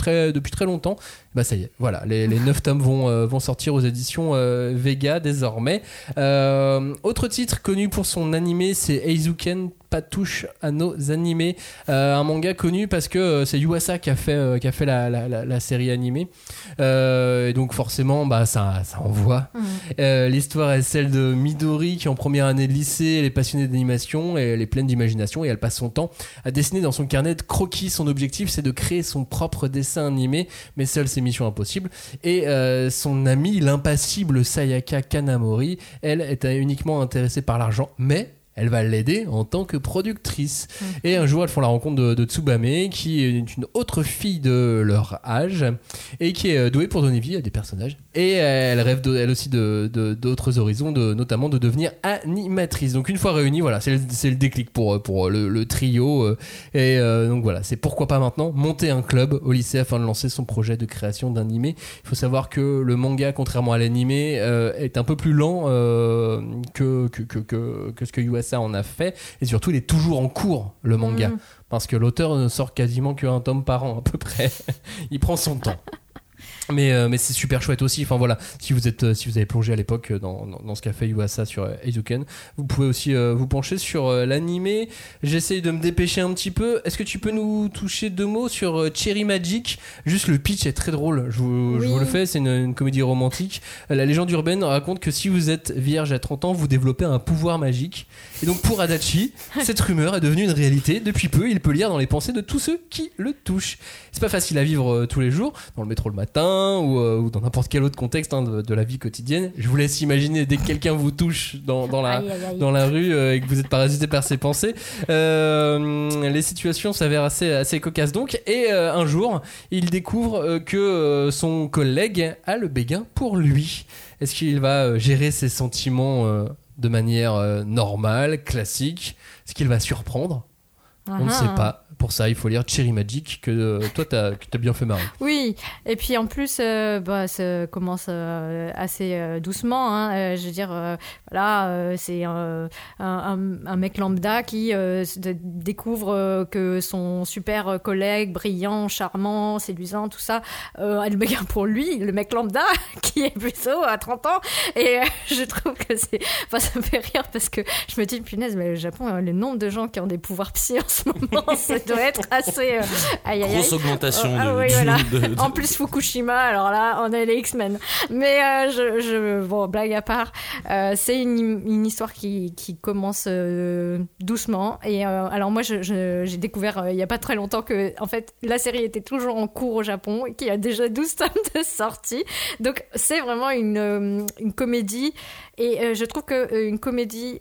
très longtemps. Bah ça y est, voilà, les 9 tomes vont sortir aux éditions Vega désormais. Autre titre connu pour son animé, c'est Eizouken, pas touche à nos animés. Un manga connu parce que c'est Yuasa qui a fait la série animée. Et donc forcément, bah, ça envoie. Mmh. L'histoire est celle de Midori qui en première année de lycée, elle est passionnée d'animation et elle est pleine d'imagination et elle passe son temps à dessiner dans son carnet de croquis. Son objectif, c'est de créer son propre dessin animé, mais seule c'est mission impossible. Et son amie, l'impassible Sayaka Kanamori, elle est uniquement intéressée par l'argent, mais elle va l'aider en tant que productrice. Mmh. Et un jour, elles font la rencontre de Tsubame, qui est une autre fille de leur âge et qui est douée pour donner vie à des personnages. Et elle rêve elle aussi de d'autres horizons, notamment de devenir animatrice. Donc une fois réunie, voilà, c'est le déclic pour le trio. Et donc voilà, c'est pourquoi pas maintenant monter un club au lycée afin de lancer son projet de création d'anime. Il faut savoir que le manga, contrairement à l'anime, est un peu plus lent que ce que Yuasa en a fait, et surtout il est toujours en cours le manga, parce que l'auteur ne sort quasiment qu'un tome par an à peu près. Il prend son temps. Mais c'est super chouette aussi. Enfin voilà, si vous avez plongé à l'époque dans ce qu'a fait Yuasa sur Eizouken, vous pouvez aussi vous pencher sur l'animé. J'essaye de me dépêcher un petit peu. Est-ce que tu peux nous toucher 2 mots sur Cherry Magic? Juste le pitch est très drôle. Je vous le fais. C'est une comédie romantique. La légende urbaine raconte que si vous êtes vierge à 30 ans, vous développez un pouvoir magique. Et donc pour Adachi, cette rumeur est devenue une réalité. Depuis peu, il peut lire dans les pensées de tous ceux qui le touchent. C'est pas facile à vivre tous les jours, dans le métro le matin, ou dans n'importe quel autre contexte de la vie quotidienne. Je vous laisse imaginer, dès que quelqu'un vous touche dans la rue et que vous êtes parasité par ses pensées, les situations s'avèrent assez cocasses donc. Et un jour, il découvre que son collègue a le béguin pour lui. Est-ce qu'il va gérer ses sentiments de manière normale, classique? Est-ce qu'il va surprendre? On ne sait pas. Pour ça, il faut lire Cherry Magic, que toi, t'as bien fait marrer. Oui, et puis en plus, ça commence assez doucement. Hein. Je veux dire, voilà, c'est un mec lambda qui découvre que son super collègue, brillant, charmant, séduisant, tout ça, a le mec pour lui, le mec lambda, qui est plutôt à 30 ans. Et je trouve que ça me fait rire parce que je me dis, punaise, mais le Japon, le nombre de gens qui ont des pouvoirs psy en ce moment. Ça doit être assez... grosse augmentation de... En plus, Fukushima, alors là, on a les X-Men. Mais bon, blague à part, c'est une histoire qui commence doucement. Et alors moi, j'ai découvert il n'y a pas très longtemps que, en fait, la série était toujours en cours au Japon et qu'il y a déjà 12 tomes de sortie. Donc, c'est vraiment une comédie. Et je trouve qu'une comédie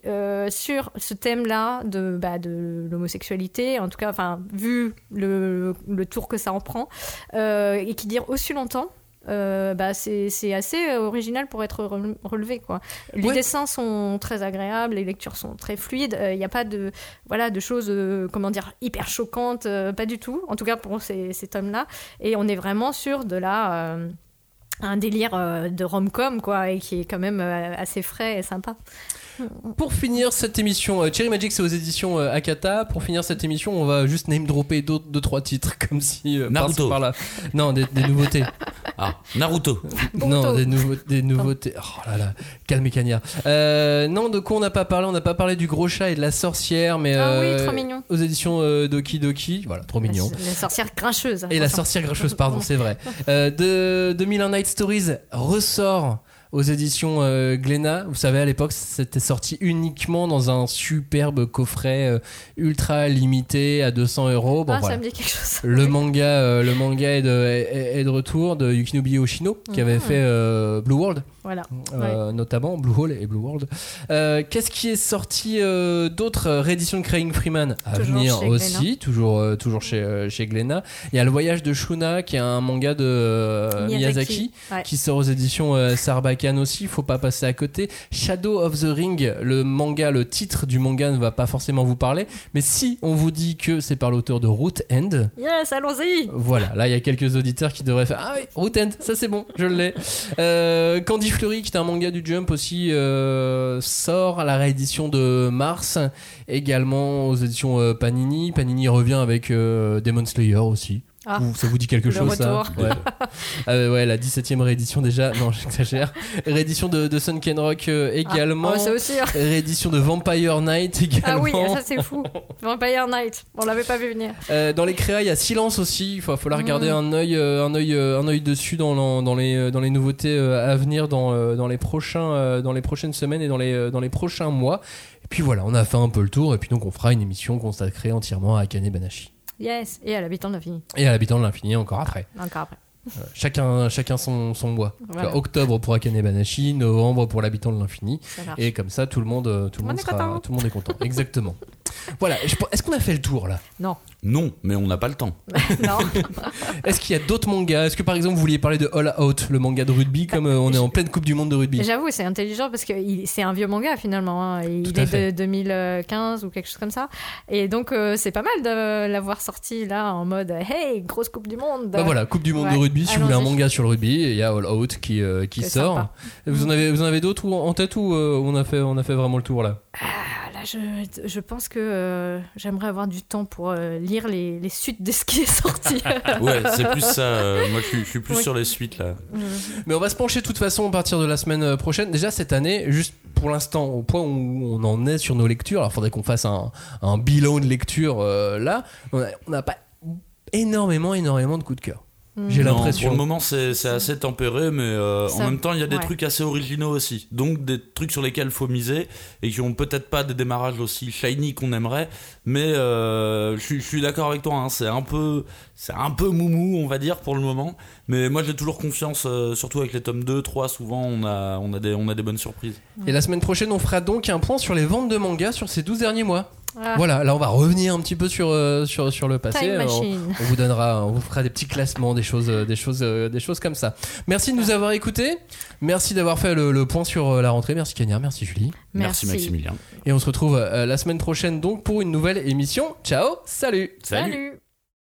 sur ce thème-là de l'homosexualité, en tout cas, enfin, vu le tour que ça en prend, et qui dure aussi longtemps, c'est assez original pour être relevé, quoi. Les dessins sont très agréables, les lectures sont très fluides, il n'y a pas de choses hyper choquantes, pas du tout, en tout cas pour ces tomes-là, et on est vraiment sur de la... un délire de rom-com, quoi, et qui est quand même assez frais et sympa. Pour finir cette émission, Cherry Magic, c'est aux éditions Akata. Pour finir cette émission, on va juste name-dropper deux, trois titres, comme si... Naruto. Par-là. Non, des nouveautés. Ah, Naruto. Non, des nouveautés. Oh là là, calme Kania. Non, de quoi on n'a pas parlé? On n'a pas parlé du gros chat et de la sorcière, mais... oui, trop mignon. Aux éditions Doki Doki. Voilà, trop mignon. La sorcière grincheuse. Et la sorcière grincheuse, pardon, c'est vrai. De 2001 Night Stories ressort aux éditions Glénat. Vous savez, à l'époque, c'était sorti uniquement dans un superbe coffret ultra limité à 200 €. Bon, voilà. Ça me dit quelque chose. Le manga est de retour de Yukinobu Yoshino, qui avait fait Blue World. Voilà. Notamment Blue Hole et Blue World. Qu'est-ce qui est sorti d'autres rééditions de Crying Freeman à venir aussi, toujours chez Glénat. Il y a Le Voyage de Shuna, qui est un manga de Miyazaki, qui sort aux éditions Sarbacane aussi. Il ne faut pas passer à côté. Shadow of the Ring, le titre du manga ne va pas forcément vous parler, mais si on vous dit que c'est par l'auteur de Root End, yes, allons-y. Voilà, là il y a quelques auditeurs qui devraient faire ah oui, Root End, ça c'est bon, je l'ai. Candy Fleury, qui est un manga du Jump aussi, sort à la réédition de Mars, également aux éditions Panini. Panini revient avec Demon Slayer aussi. Ah, ça vous dit quelque chose, retour. Ça ouais. La 17e réédition déjà. Non, j'exagère. Réédition de Sunken Rock également. Ça aussi. Réédition de Vampire Knight également. Ah oui, ça c'est fou. Vampire Knight, on l'avait pas vu venir. Dans les créas, il y a Silence aussi. Il faut la regarder un œil dessus dans les nouveautés à venir, dans les prochaines semaines et dans les prochains mois. Et puis voilà, on a fait un peu le tour. Et puis donc on fera une émission consacrée entièrement à Akane Banashi. Yes, et à l'habitant de l'infini. Et à l'habitant de l'infini, encore après. Chacun son mois. Voilà. Octobre pour Akane Banashi, novembre pour l'habitant de l'infini. Et comme ça, tout le monde est content. Exactement. Voilà. Est-ce qu'on a fait le tour là ? Non, mais on n'a pas le temps. Non. Est-ce qu'il y a d'autres mangas ? Est-ce que par exemple vous vouliez parler de All Out, le manga de rugby, comme on est en pleine Coupe du Monde de rugby ? J'avoue, c'est intelligent parce que c'est un vieux manga finalement. Hein. Il est de 2015 ou quelque chose comme ça. Et donc c'est pas mal de l'avoir sorti là en mode hey, grosse Coupe du Monde. Bah voilà, Coupe du Monde de rugby. Si vous voulez un manga sur le rugby, il y a All Out qui sort. Sympa. Vous en avez d'autres en tête ou on a fait vraiment le tour là ? Je pense que j'aimerais avoir du temps pour lire les suites de ce qui est sorti. Ouais, c'est plus ça. Moi, je suis plus sur les suites là. Mais on va se pencher de toute façon à partir de la semaine prochaine. Déjà cette année, juste pour l'instant, au point où on en est sur nos lectures. Alors, il faudrait qu'on fasse un bilan de lecture là. On n'a pas énormément de coups de cœur. J'ai l'impression. Pour le moment, c'est assez tempéré, mais en même temps, il y a des trucs assez originaux aussi. Donc, des trucs sur lesquels il faut miser et qui n'ont peut-être pas des démarrages aussi shiny qu'on aimerait. Mais je suis d'accord avec toi, hein, c'est un peu moumou, on va dire, pour le moment. Mais moi, j'ai toujours confiance, surtout avec les tomes 2, 3, souvent, on a des bonnes surprises. Et la semaine prochaine, on fera donc un point sur les ventes de mangas sur ces 12 derniers mois. Voilà, là on va revenir un petit peu sur le passé. On vous donnera, on vous fera des petits classements, des choses comme ça. Merci de nous avoir écoutés. Merci d'avoir fait le point sur la rentrée. Merci Kenya, merci Julie, merci Maximilien. Et on se retrouve la semaine prochaine donc pour une nouvelle émission. Ciao, salut.